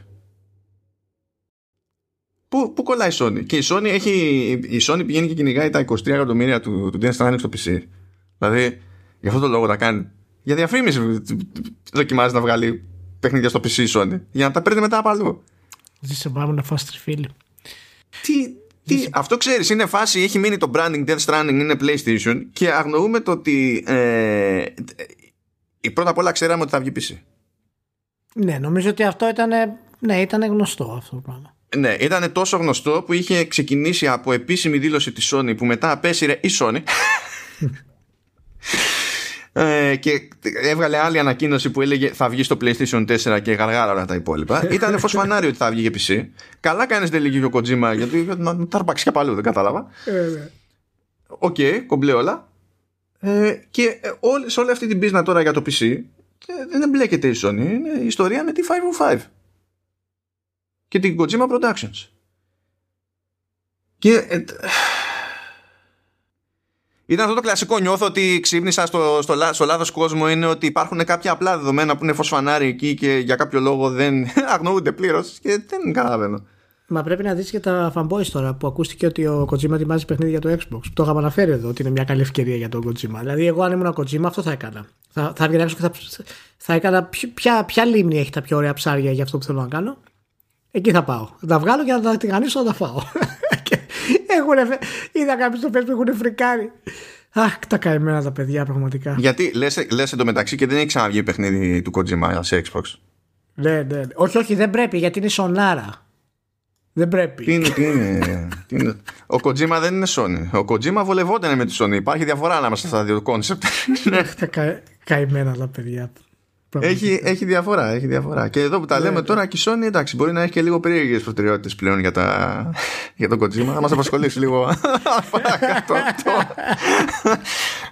Πού κολλάει η Sony? Και η Sony πηγαίνει και κυνηγάει τα 23 εκατομμύρια του Death Stranding στο PC. Δηλαδή, γι' αυτό το λόγο τα κάνει. Για διαφήμιση δοκιμάζει να βγάλει παιχνίδια στο PC Sony για να τα παίρνει μετά από αλλού. Δεν σε πάμε να φας τριφύλλι. Τι, αυτό ξέρεις, είναι φάση, έχει μείνει το branding Death Stranding, είναι PlayStation και αγνοούμε το ότι πρώτα απ' όλα ξέραμε ότι θα βγει PC. Ναι, νομίζω ότι αυτό ήταν γνωστό αυτό το πράγμα. Ναι, ήταν τόσο γνωστό που είχε ξεκινήσει από επίσημη δήλωση της Sony που μετά απέσυρε η Sony και έβγαλε άλλη ανακοίνωση που έλεγε θα βγει στο PlayStation 4 και γαργάρα όλα τα υπόλοιπα. Ήταν φως φανάρι ότι θα βγει για PC. Καλά κάνεις δεν λέγει ο Kojima γιατί να τάρπαξε και παλού, δεν κατάλαβα. Οκ, κομπλέ όλα. Και σε όλη αυτή την πίσνα τώρα για το PC δεν μπλέκεται η Sony. Είναι η ιστορία με τη 505 και την Kojima Productions. Και ήταν αυτό το κλασικό. Νιώθω ότι ξύπνησα στο λάθος κόσμο. Είναι ότι υπάρχουν κάποια απλά δεδομένα που είναι φωσφανάρι εκεί και για κάποιο λόγο δεν αγνοούνται πλήρως και δεν καταλαβαίνω. Μα πρέπει να δεις και τα fanboys τώρα που ακούστηκε ότι ο Kojima ετοιμάζει παιχνίδι για το Xbox. Το είχαμε αναφέρει εδώ ότι είναι μια καλή ευκαιρία για τον Kojima. Δηλαδή, εγώ αν ήμουν ο Kojima, αυτό θα έκανα. Θα έβγαινα έξω και θα έκανα ποια λίμνη έχει τα πιο ωραία ψάρια για αυτό που θέλω να κάνω. Εκεί θα πάω. Θα τα βγάλω και θα τα τηγανίσω να τα φάω. Είδα κάποιοι στο Facebook που έχουν φρικάρει. Αχ, τα καημένα τα παιδιά πραγματικά. Γιατί λες εντωμεταξύ και δεν έχει ξαναβγεί παιχνίδι του Kojima σε Xbox. Ναι. Όχι, δεν πρέπει γιατί είναι σονάρα. Δεν πρέπει. Τι είναι. Ο Kojima δεν είναι Sony. Ο Kojima βολευόταν με τη Sony. Υπάρχει διαφορά ανάμεσα στα δύο κόνσεπτ. Τα καημένα τα παιδιά. Έχει διαφορά. Και εδώ που τα λέμε τώρα και η Sony, εντάξει, μπορεί να έχει και λίγο περίεργες προτεραιότητες πλέον για τον Kojima. Θα μας απασχολήσει λίγο παρακάτω αυτό.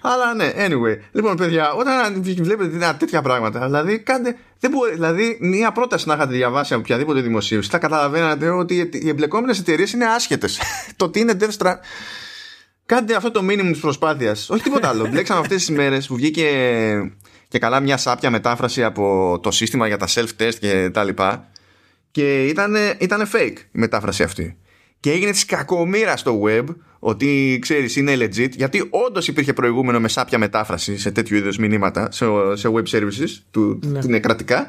Αλλά ναι, anyway. Λοιπόν, παιδιά, όταν βλέπετε τέτοια πράγματα, δηλαδή κάντε. Δηλαδή, μία πρόταση να είχατε διαβάσει από οποιαδήποτε δημοσίευση, θα καταλαβαίνατε ότι οι εμπλεκόμενες εταιρείες είναι άσχετες. Το τι είναι Death Stranding. Κάντε αυτό το μήνυμο της προσπάθειας. Όχι τίποτα άλλο. Μπλέξαμε αυτές τις μέρες που βγήκε. Και καλά μια σάπια μετάφραση από το σύστημα για τα self-test και τα λοιπά. Και ήταν fake η μετάφραση αυτή. Και έγινε της κακομοίρας στο web ότι ξέρεις είναι legit. Γιατί όντως υπήρχε προηγούμενο με σάπια μετάφραση σε τέτοιου είδους μηνύματα σε web services του κρατικά.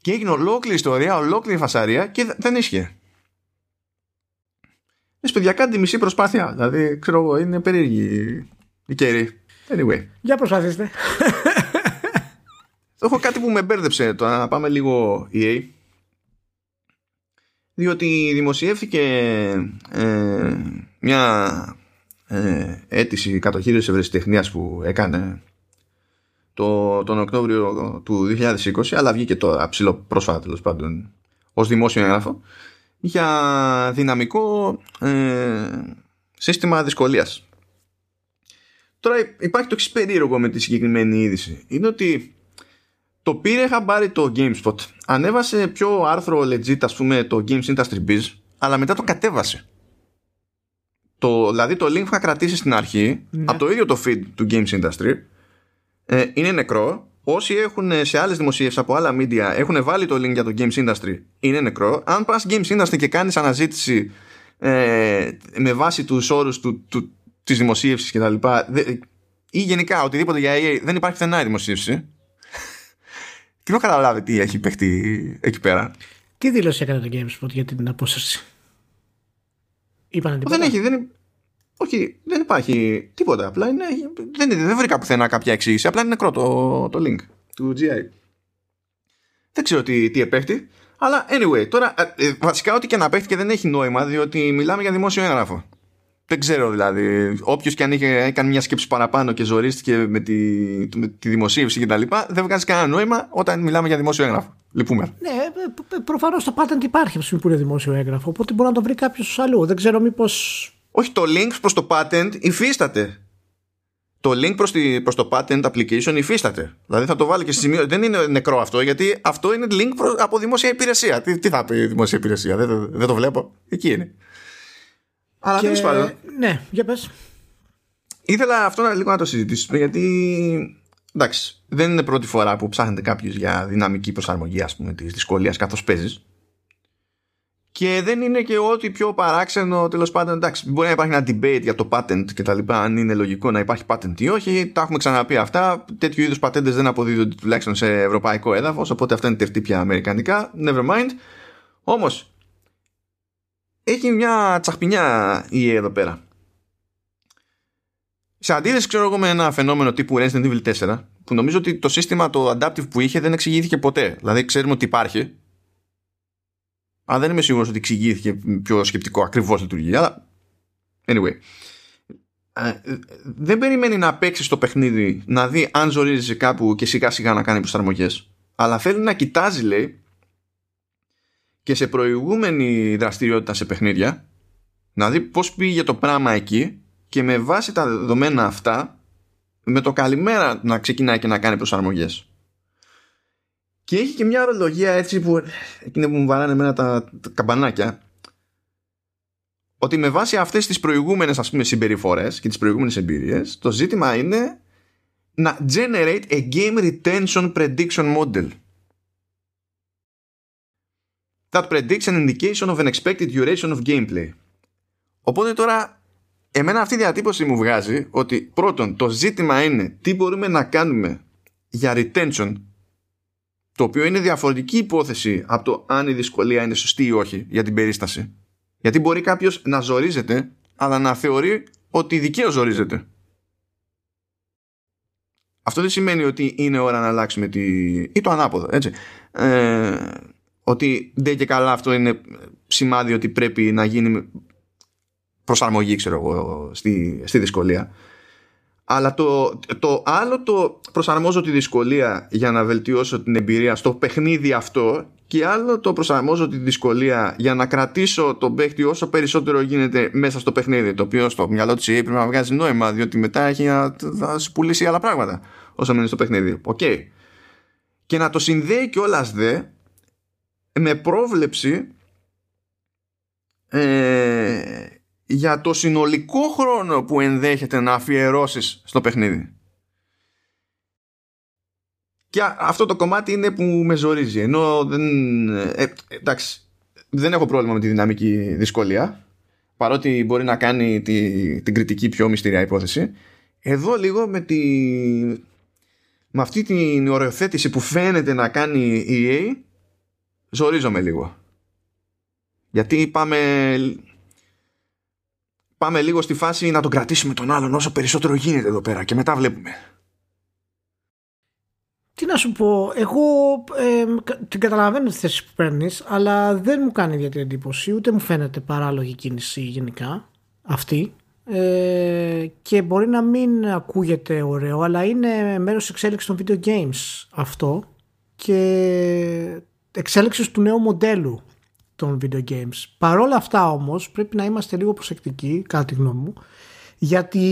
Και έγινε ολόκληρη ιστορία, ολόκληρη φασαρία και δεν ίσχυε. Μες παιδιά κάντε μισή προσπάθεια. Δηλαδή ξέρω εγώ είναι περίεργη η καιρή. Anyway. Για προσπαθήστε. Έχω κάτι που με μπέρδεψε το να πάμε λίγο EA. Διότι δημοσιεύθηκε μια αίτηση κατοχήρωσης ευρεσιτεχνίας που έκανε τον Οκτώβριο του 2020, αλλά βγήκε τώρα ψηλό πρόσφατα τέλος πάντων ως δημόσιο έγγραφο για δυναμικό σύστημα δυσκολίας. Τώρα υπάρχει το εξής περίεργο με τη συγκεκριμένη είδηση. Είναι ότι το πήρε χαμπάρι το GameSpot. Ανέβασε πιο άρθρο legit, ας πούμε, το Games Industry Biz, αλλά μετά το κατέβασε. Δηλαδή το link που είχα κρατήσει στην αρχή, από το ίδιο το feed του Games Industry, είναι νεκρό. Όσοι έχουν σε άλλες δημοσίευσεις από άλλα media έχουν βάλει το link για το Games Industry, είναι νεκρό. Αν πας Games Industry και κάνεις αναζήτηση με βάση τους όρους της δημοσίευσης και τα λοιπά ή γενικά οτιδήποτε για EA, δεν υπάρχει πουθενά η δημοσίευση. Τι να καταλάβει τι έχει παιχτεί εκεί πέρα. Τι δήλωση έκανε το GameSpot για την απόσταση? Είπανε τίποτα? Όχι, δεν υπάρχει τίποτα. Απλά είναι, δεν βρήκα πουθενά κάποια εξήγηση. Απλά είναι νεκρό το link του GI. Δεν ξέρω τι επέχτη. Αλλά anyway, τώρα βασικά ό,τι και να παίχτη και δεν έχει νόημα, διότι μιλάμε για δημόσιο έγγραφο. Δεν ξέρω δηλαδή. Όποιος και αν είχε έκανε μια σκέψη παραπάνω και ζορίστηκε με τη δημοσίευση και τα λοιπά, δεν βγάζει κανένα νόημα όταν μιλάμε για δημόσιο έγγραφο. Λυπούμε. Ναι, προφανώς το patent υπάρχει που είναι δημόσιο έγγραφο, οπότε μπορεί να το βρει κάποιος αλλού. Δεν ξέρω μήπως. Όχι, το link προς το patent υφίσταται. Το link προς το patent application υφίσταται. Δηλαδή θα το βάλει και στη σημείο. Δεν είναι νεκρό αυτό, γιατί αυτό είναι link από δημόσια υπηρεσία. Τι θα πει δημόσια υπηρεσία, δεν το βλέπω. Εκεί είναι. Αλλά τέλος πάντων. Ναι, για πες. Ήθελα αυτό λίγο να το συζητήσουμε, γιατί εντάξει, δεν είναι πρώτη φορά που ψάχνετε κάποιος για δυναμική προσαρμογή, ας πούμε, της δυσκολίας καθώς παίζεις. Και δεν είναι και ό,τι πιο παράξενο, τέλος πάντων. Εντάξει, μπορεί να υπάρχει ένα debate για το patent και τα λοιπά, αν είναι λογικό να υπάρχει patent ή όχι. Τα έχουμε ξαναπεί αυτά. Τέτοιου είδους πατέντες δεν αποδίδονται τουλάχιστον σε ευρωπαϊκό έδαφος, οπότε αυτά είναι τευτύπια αμερικανικά. Never mind. Όμως, έχει μια τσαχπινιά η εδώ πέρα. Σε αντίθεση, ξέρω εγώ, με ένα φαινόμενο τύπου Resident Evil 4, που νομίζω ότι το σύστημα, το adaptive που είχε, δεν εξηγήθηκε ποτέ. Δηλαδή, ξέρουμε ότι υπάρχει. Αλλά δεν είμαι σίγουρος ότι εξηγήθηκε ποιο σκεπτικό ακριβώς λειτουργεί. Αλλά anyway, δεν περιμένει να παίξει το παιχνίδι, να δει αν ζορίζει κάπου και σιγά σιγά να κάνει προσαρμογές. Αλλά θέλει να κοιτάζει, λέει, και σε προηγούμενη δραστηριότητα σε παιχνίδια, να δει πώς πήγε το πράγμα εκεί, και με βάση τα δεδομένα αυτά, με το καλημέρα να ξεκινάει και να κάνει προσαρμογές. Και έχει και μια ορολογία έτσι που εκείνη που μου βαράνε εμένα τα καμπανάκια, ότι με βάση αυτές τις προηγούμενες, ας πούμε, συμπεριφορές και τις προηγούμενες εμπειρίες, το ζήτημα είναι να generate a game retention prediction model. That predicts an indication of an expected duration of gameplay. Οπότε τώρα εμένα αυτή η διατύπωση μου βγάζει ότι πρώτον το ζήτημα είναι τι μπορούμε να κάνουμε για retention, το οποίο είναι διαφορετική υπόθεση από το αν η δυσκολία είναι σωστή ή όχι για την περίσταση. Γιατί μπορεί κάποιος να ζορίζεται, αλλά να θεωρεί ότι δικαίως ζορίζεται. Αυτό δεν σημαίνει ότι είναι ώρα να αλλάξουμε ή το ανάποδο, έτσι. Ότι δεν και καλά αυτό είναι σημάδι ότι πρέπει να γίνει προσαρμογή, ξέρω εγώ, στη δυσκολία. Αλλά το άλλο, το προσαρμόζω τη δυσκολία για να βελτιώσω την εμπειρία στο παιχνίδι αυτό, και άλλο το προσαρμόζω τη δυσκολία για να κρατήσω τον παίχτη όσο περισσότερο γίνεται μέσα στο παιχνίδι, το οποίο στο μυαλό της EA πρέπει να βγάζει νόημα, διότι μετά έχει να σου πουλήσει άλλα πράγματα όσο μείνει στο παιχνίδι. Okay. Και να το συνδέει κιόλας δε με πρόβλεψη για το συνολικό χρόνο που ενδέχεται να αφιερώσεις στο παιχνίδι. Και αυτό το κομμάτι είναι που με ζορίζει. Ενώ εντάξει, δεν έχω πρόβλημα με τη δυναμική δυσκολία, παρότι μπορεί να κάνει την κριτική πιο μυστηριά υπόθεση. Εδώ λίγο με αυτή την οριοθέτηση που φαίνεται να κάνει η EA, ζορίζομαι λίγο. Γιατί πάμε λίγο στη φάση να τον κρατήσουμε τον άλλον όσο περισσότερο γίνεται εδώ πέρα και μετά βλέπουμε. Τι να σου πω, εγώ την καταλαβαίνω τη θέση που παίρνεις, αλλά δεν μου κάνει ιδιαίτερη εντύπωση, ούτε μου φαίνεται παράλογη κίνηση γενικά αυτή, και μπορεί να μην ακούγεται ωραίο, αλλά είναι μέρος εξέλιξης των video games αυτό και εξέλιξης του νέου μοντέλου των video games. Παρόλα αυτά όμως πρέπει να είμαστε λίγο προσεκτικοί, κατά τη γνώμη μου, γιατί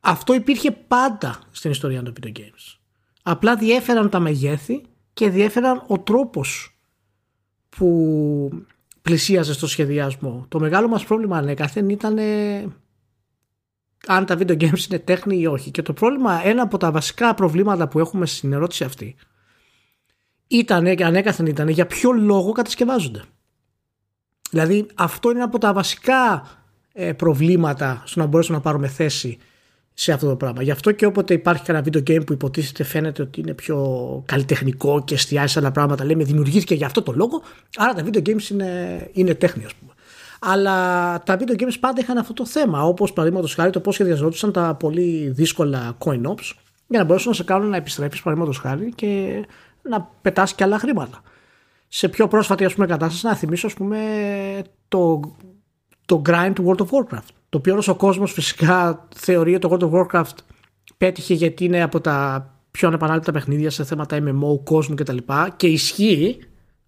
αυτό υπήρχε πάντα στην ιστορία των video games. Απλά διέφεραν τα μεγέθη και διέφεραν ο τρόπος που πλησίαζε στο σχεδιασμό. Το μεγάλο μας πρόβλημα ανέκαθεν ήταν αν τα video games είναι τέχνη ή όχι. Και το πρόβλημα, ένα από τα βασικά προβλήματα που έχουμε στην ερώτηση αυτή, ήτανε και ανέκαθεν ήτανε για ποιο λόγο κατασκευάζονται. Δηλαδή αυτό είναι από τα βασικά προβλήματα στο να μπορέσουμε να πάρουμε θέση σε αυτό το πράγμα. Γι' αυτό και όποτε υπάρχει κανένα video game που υποτίθεται φαίνεται ότι είναι πιο καλλιτεχνικό και εστιάζει σε άλλα πράγματα, λέμε δημιουργήθηκε για αυτό το λόγο, άρα τα video games είναι τέχνη, ας πούμε. Αλλά τα video games πάντα είχαν αυτό το θέμα, όπως παραδείγματος χάρη το πώς σχεδιαζόντουσαν τα πολύ δύσκολα coin ops για να μπορέσουν να σε κάνουν να επιστρέψεις, παραδείγματος χάρη, και να πετάς και άλλα χρήματα. Σε πιο πρόσφατη, ας πούμε, κατάσταση να θυμίσω, ας πούμε, το grind του World of Warcraft, το οποίο όλος ο κόσμος φυσικά θεωρεί ότι το World of Warcraft πέτυχε γιατί είναι από τα πιο ανεπανάληπτα παιχνίδια σε θέματα MMO, κόσμου κτλ. Και ισχύει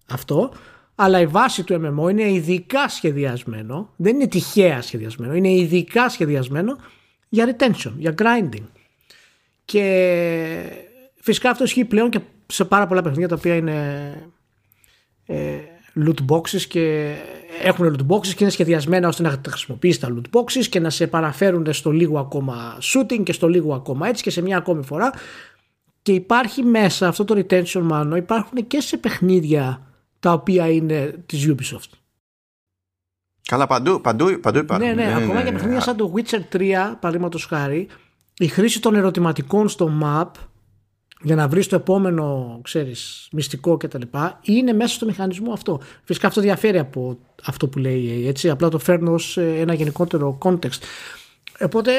αυτό, αλλά η βάση του MMO είναι ειδικά σχεδιασμένο, δεν είναι τυχαία σχεδιασμένο, είναι ειδικά σχεδιασμένο για retention, για grinding. Και φυσικά αυτό ισχύει πλέον και σε πάρα πολλά παιχνίδια τα οποία είναι loot boxes και έχουν loot boxes και είναι σχεδιασμένα ώστε να χρησιμοποιείς τα loot boxes και να σε παραφέρουν στο λίγο ακόμα shooting και στο λίγο ακόμα έτσι και σε μια ακόμη φορά, και υπάρχει μέσα αυτό το retention, υπάρχουν και σε παιχνίδια τα οποία είναι της Ubisoft. Καλά, παντού υπάρχουν. Ναι, ακόμα και παιχνίδια σαν το Witcher 3, παραδείγματος χάρη, η χρήση των ερωτηματικών στο map για να βρεις το επόμενο, ξέρεις, μυστικό κτλ. Είναι μέσα στο μηχανισμό αυτό. Φυσικά αυτό διαφέρει από αυτό που λέει η έτσι, απλά το φέρνω ως ένα γενικότερο context. Οπότε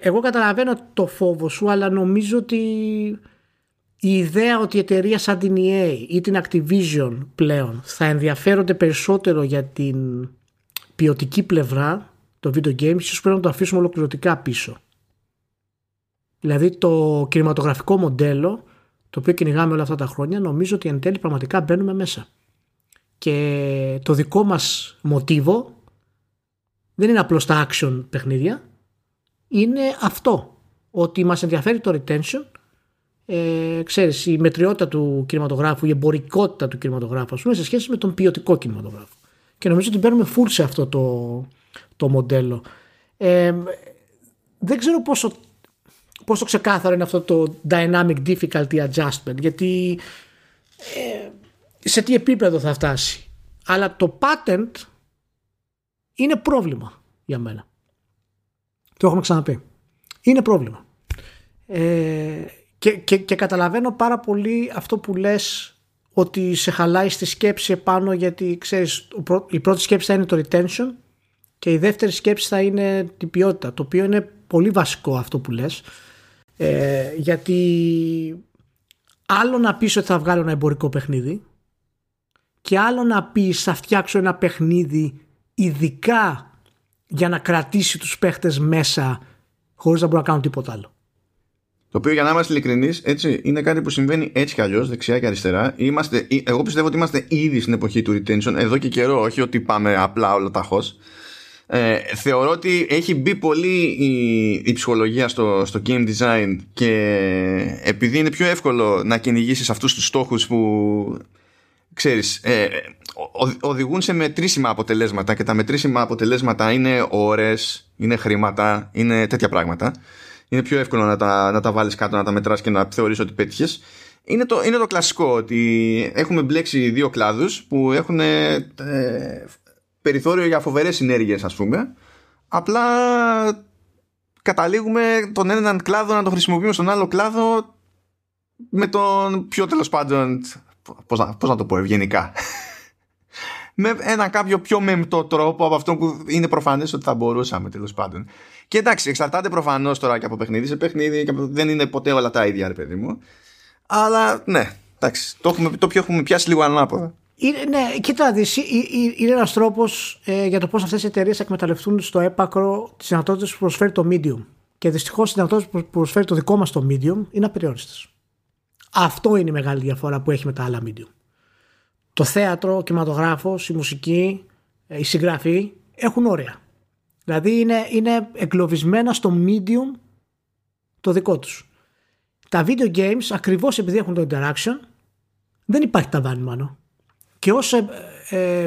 εγώ καταλαβαίνω το φόβο σου, αλλά νομίζω ότι η ιδέα ότι η εταιρεία σαν την EA ή την Activision πλέον θα ενδιαφέρονται περισσότερο για την ποιοτική πλευρά των video games, ίσως πρέπει να το αφήσουμε ολοκληρωτικά πίσω. Δηλαδή το κινηματογραφικό μοντέλο το οποίο κυνηγάμε όλα αυτά τα χρόνια, νομίζω ότι εν τέλει πραγματικά μπαίνουμε μέσα. Και το δικό μας μοτίβο δεν είναι απλώς τα action παιχνίδια, είναι αυτό, ότι μας ενδιαφέρει το retention, ξέρεις, η μετριότητα του κινηματογράφου, η εμπορικότητα του κινηματογράφου, ας πούμε, σε σχέση με τον ποιοτικό κινηματογράφο. Και νομίζω ότι παίρνουμε full σε αυτό το μοντέλο. Δεν ξέρω πόσο ξεκάθαρο είναι αυτό το dynamic difficulty adjustment, γιατί σε τι επίπεδο θα φτάσει. Αλλά το patent είναι πρόβλημα για μένα. Το έχουμε ξαναπεί. Είναι πρόβλημα. Και καταλαβαίνω πάρα πολύ αυτό που λες, ότι σε χαλάει στη σκέψη επάνω, γιατί ξέρεις, η πρώτη σκέψη θα είναι το retention και η δεύτερη σκέψη θα είναι την ποιότητα, το οποίο είναι πολύ βασικό αυτό που λες. Γιατί άλλο να πεις ότι θα βγάλω ένα εμπορικό παιχνίδι και άλλο να πεις θα φτιάξω ένα παιχνίδι ειδικά για να κρατήσει τους παίχτες μέσα χωρίς να μπορούν να κάνουν τίποτα άλλο. Το οποίο, για να είμαστε ειλικρινείς, έτσι, είναι κάτι που συμβαίνει έτσι κι αλλιώς, δεξιά και αριστερά. Εγώ πιστεύω ότι είμαστε ήδη στην εποχή του retention, εδώ και καιρό, όχι ότι πάμε απλά όλα τα χως. Θεωρώ ότι έχει μπει πολύ η ψυχολογία στο game design, και επειδή είναι πιο εύκολο να κυνηγήσεις αυτούς τους στόχους που, ξέρεις, οδηγούν σε μετρήσιμα αποτελέσματα, και τα μετρήσιμα αποτελέσματα είναι ώρες, είναι χρήματα, είναι τέτοια πράγματα. Είναι πιο εύκολο να τα βάλεις κάτω, να τα μετράς και να θεωρείς ότι πέτυχες. Είναι το κλασικό, ότι έχουμε μπλέξει δύο κλάδους που έχουν περιθώριο για φοβερές συνέργειες, ας πούμε. Απλά καταλήγουμε τον έναν κλάδο να τον χρησιμοποιούμε στον άλλο κλάδο με τον πιο, τέλος πάντων, πώς να το πω ευγενικά, με έναν κάποιο πιο μεμπτό τρόπο από αυτό που είναι προφανές ότι θα μπορούσαμε, τέλος πάντων. Και εντάξει, εξαρτάται προφανώς τώρα και από παιχνίδι σε παιχνίδι, δεν είναι ποτέ όλα τα ίδια, ρε παιδί μου. Αλλά ναι, εντάξει, το έχουμε πιάσει λίγο ανάποδα. Ναι, κοίτα, είναι ένας τρόπος για το πώς αυτές οι εταιρείες εκμεταλλευτούν στο έπακρο τις δυνατότητες που προσφέρει το medium. Και δυστυχώς οι δυνατότητες που προσφέρει το δικό μας το medium είναι απεριόριστες. Αυτό είναι η μεγάλη διαφορά που έχει με τα άλλα medium. Το θέατρο, ο κινηματογράφος, η μουσική, η συγγραφή έχουν όρια. Δηλαδή είναι εγκλωβισμένα στο medium το δικό τους. Τα video games, ακριβώς επειδή έχουν το interaction, δεν υπάρχει ταβάνι μάνο. Και όσο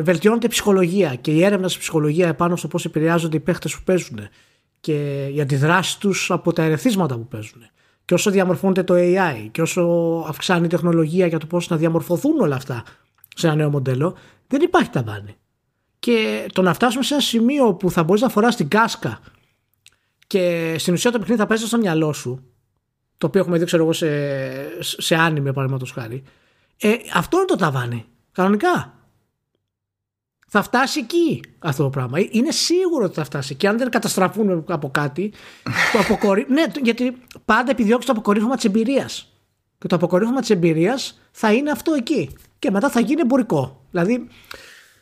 βελτιώνεται η ψυχολογία και η έρευνα στη ψυχολογία επάνω στο πώς επηρεάζονται οι παίχτες που παίζουν και οι αντιδράσεις τους από τα ερεθίσματα που παίζουν, και όσο διαμορφώνεται το AI και όσο αυξάνει η τεχνολογία για το πώς να διαμορφωθούν όλα αυτά σε ένα νέο μοντέλο, δεν υπάρχει ταβάνι. Και το να φτάσουμε σε ένα σημείο που θα μπορείς να φοράς την κάσκα και στην ουσία το παιχνίδι θα παίζεις στο μυαλό σου, το οποίο έχουμε δει, ξέρω εγώ, σε άνιμε παραδείγματος χάρη, αυτό είναι το ταβάνι. Κανονικά. Θα φτάσει εκεί αυτό το πράγμα. Είναι σίγουρο ότι θα φτάσει. Και αν δεν καταστραφούν από κάτι, το ναι, γιατί πάντα επιδιώκεις το αποκορύφωμα της εμπειρίας. Και το αποκορύφωμα της εμπειρίας θα είναι αυτό εκεί. Και μετά θα γίνει εμπορικό. Δηλαδή,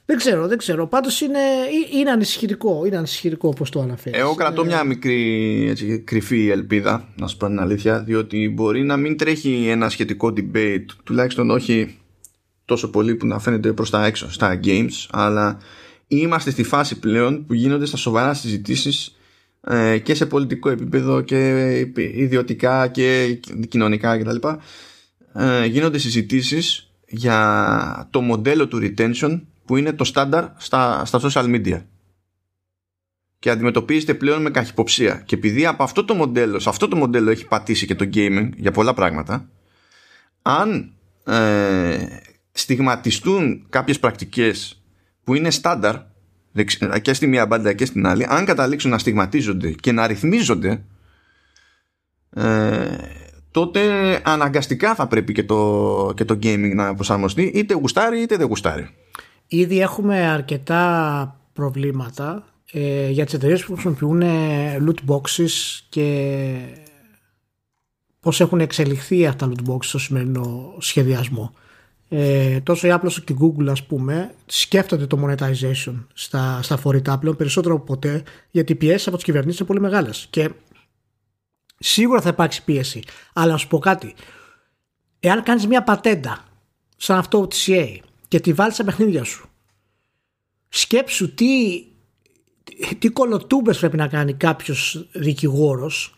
δεν ξέρω. Πάντως είναι ανησυχητικό. Είναι ανησυχητικό όπως το αναφέρεις. Εγώ κρατώ μια μικρή, έτσι, κρυφή ελπίδα, να σου πω την αλήθεια, διότι μπορεί να μην τρέχει ένα σχετικό debate, τουλάχιστον όχι τόσο πολύ που να φαίνεται προς τα έξω στα games, αλλά είμαστε στη φάση πλέον που γίνονται στα σοβαρά συζητήσεις και σε πολιτικό επίπεδο και ιδιωτικά και κοινωνικά κτλ. Γίνονται συζητήσεις για το μοντέλο του retention που είναι το στάνταρ στα social media, και αντιμετωπίζεται πλέον με καχυποψία. Και επειδή από αυτό το μοντέλο, σε αυτό το μοντέλο έχει πατήσει και το gaming για πολλά πράγματα, αν στιγματιστούν κάποιες πρακτικές που είναι στάνταρ και στη μία μπάντα και στην άλλη, αν καταλήξουν να στιγματίζονται και να ρυθμίζονται, τότε αναγκαστικά θα πρέπει και το gaming να προσαρμοστεί, είτε γουστάρει είτε δεν γουστάρει. Ήδη έχουμε αρκετά προβλήματα για τις εταιρείες που χρησιμοποιούν loot boxes και πώς έχουν εξελιχθεί αυτά τα loot boxes στο σημερινό σχεδιασμό. Τόσο η Apple όσο και η Google, ας πούμε, σκέφτονται το monetization στα φορητά πλέον περισσότερο από ποτέ, γιατί οι πιέσεις από τις κυβερνήσεις είναι πολύ μεγάλες και σίγουρα θα υπάρξει πίεση. Αλλά να σου πω κάτι, εάν κάνεις μια πατέντα σαν αυτό της EA και τη βάλεις στα παιχνίδια σου, σκέψου τι κολοτούμπες πρέπει να κάνει κάποιος δικηγόρος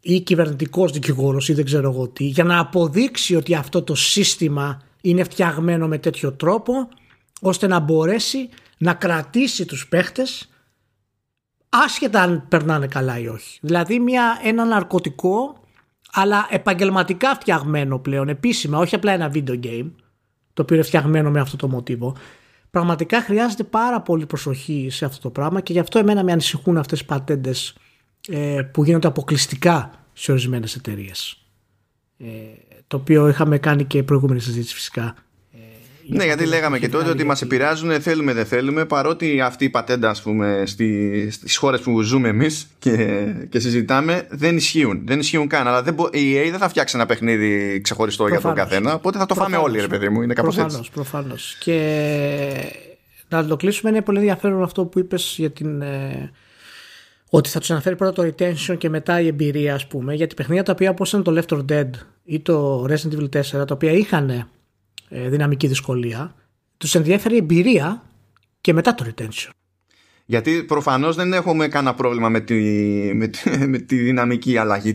ή κυβερνητικός δικηγόρος ή δεν ξέρω εγώ τι, για να αποδείξει ότι αυτό το σύστημα είναι φτιαγμένο με τέτοιο τρόπο ώστε να μπορέσει να κρατήσει τους παίχτες άσχετα αν περνάνε καλά ή όχι. Δηλαδή ένα ναρκωτικό, αλλά επαγγελματικά φτιαγμένο πλέον, επίσημα, όχι απλά ένα video game το οποίο είναι φτιαγμένο με αυτό το μοτίβο. Πραγματικά χρειάζεται πάρα πολύ προσοχή σε αυτό το πράγμα και γι' αυτό εμένα με ανησυχούν αυτές οι πατέντες που γίνονται αποκλειστικά σε ορισμένες εταιρείες. Το οποίο είχαμε κάνει και προηγούμενη συζήτηση φυσικά. Ναι, γιατί λέγαμε και τότε ότι μας επηρεάζουν, θέλουμε δεν θέλουμε, παρότι αυτή η πατέντα, ας πούμε, στις χώρες που ζούμε εμείς και συζητάμε, δεν ισχύουν καν. Αλλά η EA δεν θα φτιάξει ένα παιχνίδι ξεχωριστό προφανώς για τον καθένα, οπότε θα το φάμε όλοι, ρε παιδί μου. Είναι κάπως έτσι. Προφανώς. Και να το κλείσουμε, είναι πολύ ενδιαφέρον αυτό που είπες για την... ότι θα τους αναφέρει πρώτα το retention και μετά η εμπειρία, ας πούμε, για την παιχνίδια τα οποία, όπως ήταν το Left 4 Dead ή το Resident Evil 4, τα οποία είχαν δυναμική δυσκολία, τους ενδιαφέρει η εμπειρία και μετά το retention. Γιατί προφανώς δεν έχουμε κανένα πρόβλημα με τη δυναμική αλλαγή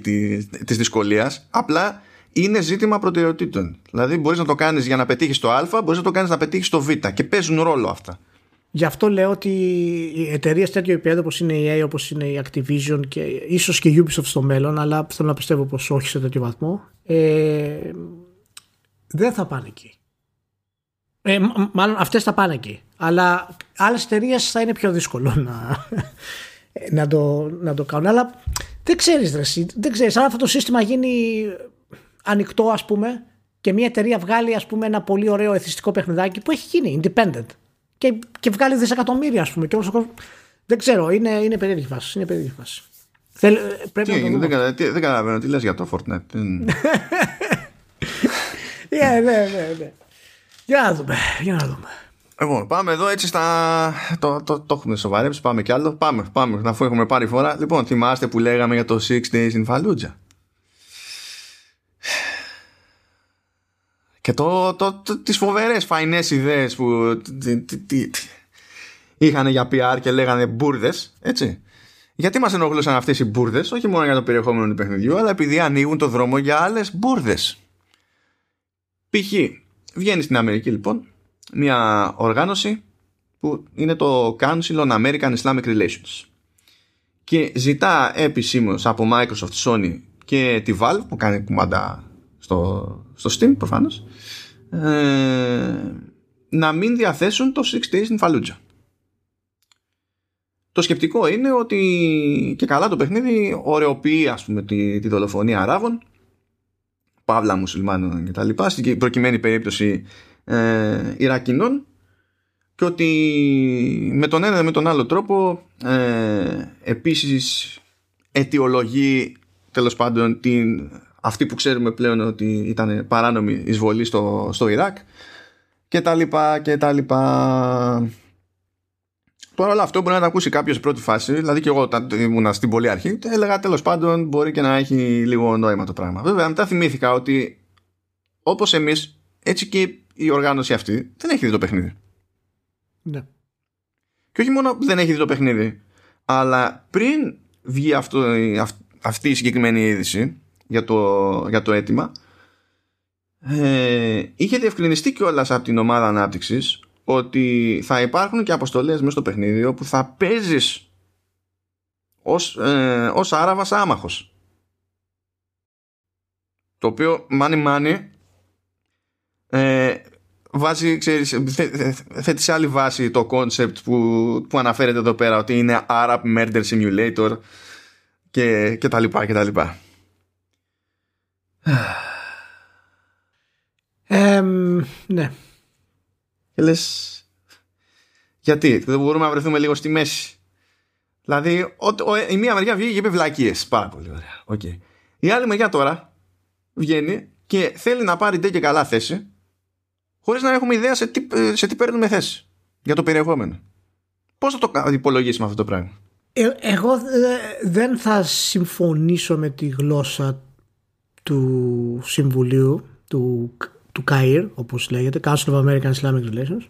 της δυσκολίας, απλά είναι ζήτημα προτεραιοτήτων. Δηλαδή μπορείς να το κάνεις για να πετύχεις το α, μπορείς να το κάνεις να πετύχεις το β, και παίζουν ρόλο αυτά. Γι' αυτό λέω ότι οι εταιρείες τέτοιο επίπεδο όπως είναι η EA, όπως είναι η Activision και ίσως και η Ubisoft στο μέλλον, αλλά θέλω να πιστεύω πως όχι σε τέτοιο βαθμό, δεν θα πάνε εκεί. Μάλλον αυτές θα πάνε εκεί. Αλλά άλλες εταιρείες θα είναι πιο δύσκολο να το κάνουν. Αλλά δεν ξέρεις, αν αυτό το σύστημα γίνει ανοιχτό, ας πούμε, και μια εταιρεία βγάλει, ας πούμε, ένα πολύ ωραίο εθιστικό παιχνιδάκι που έχει γίνει independent και βγάλει δισεκατομμύρια, ας πούμε, και όλος ο κόσμος. Δεν ξέρω, είναι περίεργη φάση. Δεν καταλαβαίνω τι λες για το Fortnite. Ναι. Για να δούμε. Λοιπόν, πάμε εδώ έτσι στα... Το έχουμε σοβαρέψει, πάμε κι άλλο. Πάμε, αφού έχουμε πάρει φορά. Λοιπόν, θυμάστε που λέγαμε για το Six Days in Fallujah? Και τις φοβερές φαϊνές ιδέες που είχαν για PR και λέγανε μπούρδες, έτσι. Γιατί μας ενοχλούσαν αυτές οι μπούρδες? Όχι μόνο για το περιεχόμενο του παιχνιδιού, αλλά επειδή ανοίγουν το δρόμο για άλλες μπούρδες. Π.χ. βγαίνει στην Αμερική, λοιπόν, μια οργάνωση που είναι το Council on American Islamic Relations και ζητά επισήμως από Microsoft, Sony και τη Valve, που κάνει κουμάντα στο Steam προφανώς, να μην διαθέσουν το Six Days in Fallujah. Το σκεπτικό είναι ότι και καλά το παιχνίδι ωρεοποιεί, ας πούμε, τη δολοφονία Αράβων, παύλα μουσουλμάνων και τα λοιπά, στην προκειμένη περίπτωση Ιρακινών, και ότι με τον ένα με τον άλλο τρόπο επίσης αιτιολογεί, τέλος πάντων, αυτή που ξέρουμε πλέον ότι ήταν παράνομη εισβολή στο Ιράκ και τα λοιπά και τα λοιπά. Τώρα όλο αυτό μπορεί να τα ακούσει κάποιος πρώτη φάση, δηλαδή και εγώ όταν ήμουν στην πολύ αρχή έλεγα, τέλος πάντων, μπορεί και να έχει λίγο νόημα το πράγμα. Βέβαια μετά θυμήθηκα ότι όπως εμείς, έτσι και η οργάνωση αυτή δεν έχει δει το παιχνίδι. Ναι. Και όχι μόνο δεν έχει δει το παιχνίδι, αλλά πριν βγει αυτή η συγκεκριμένη είδηση για το αίτημα, είχε διευκρινιστεί κιόλας από την ομάδα ανάπτυξης ότι θα υπάρχουν και αποστολές μέσα στο παιχνίδι όπου θα παίζεις ως Άραβας άμαχος, το οποίο μάνι βάζει, ξέρεις, θέτει σε άλλη βάση το concept που αναφέρεται εδώ πέρα, ότι είναι Arab Murder Simulator και τα λοιπά και τα λοιπά. Ναι. Και λες, γιατί δεν μπορούμε να βρεθούμε λίγο στη μέση? Δηλαδή η μία μεριά βγήκε και είπε βλακίες, πάρα πολύ ωραία, okay. Η άλλη μεριά τώρα βγαίνει και θέλει να πάρει ντε και καλά θέση, χωρίς να έχουμε ιδέα σε τι παίρνουμε θέση για το περιεχόμενο. Πώς θα το υπολογίσουμε αυτό το πράγμα? Εγώ δεν θα συμφωνήσω με τη γλώσσα του Συμβουλίου του ΚΑΙΡ, όπως λέγεται, Council of American Islamic Relations.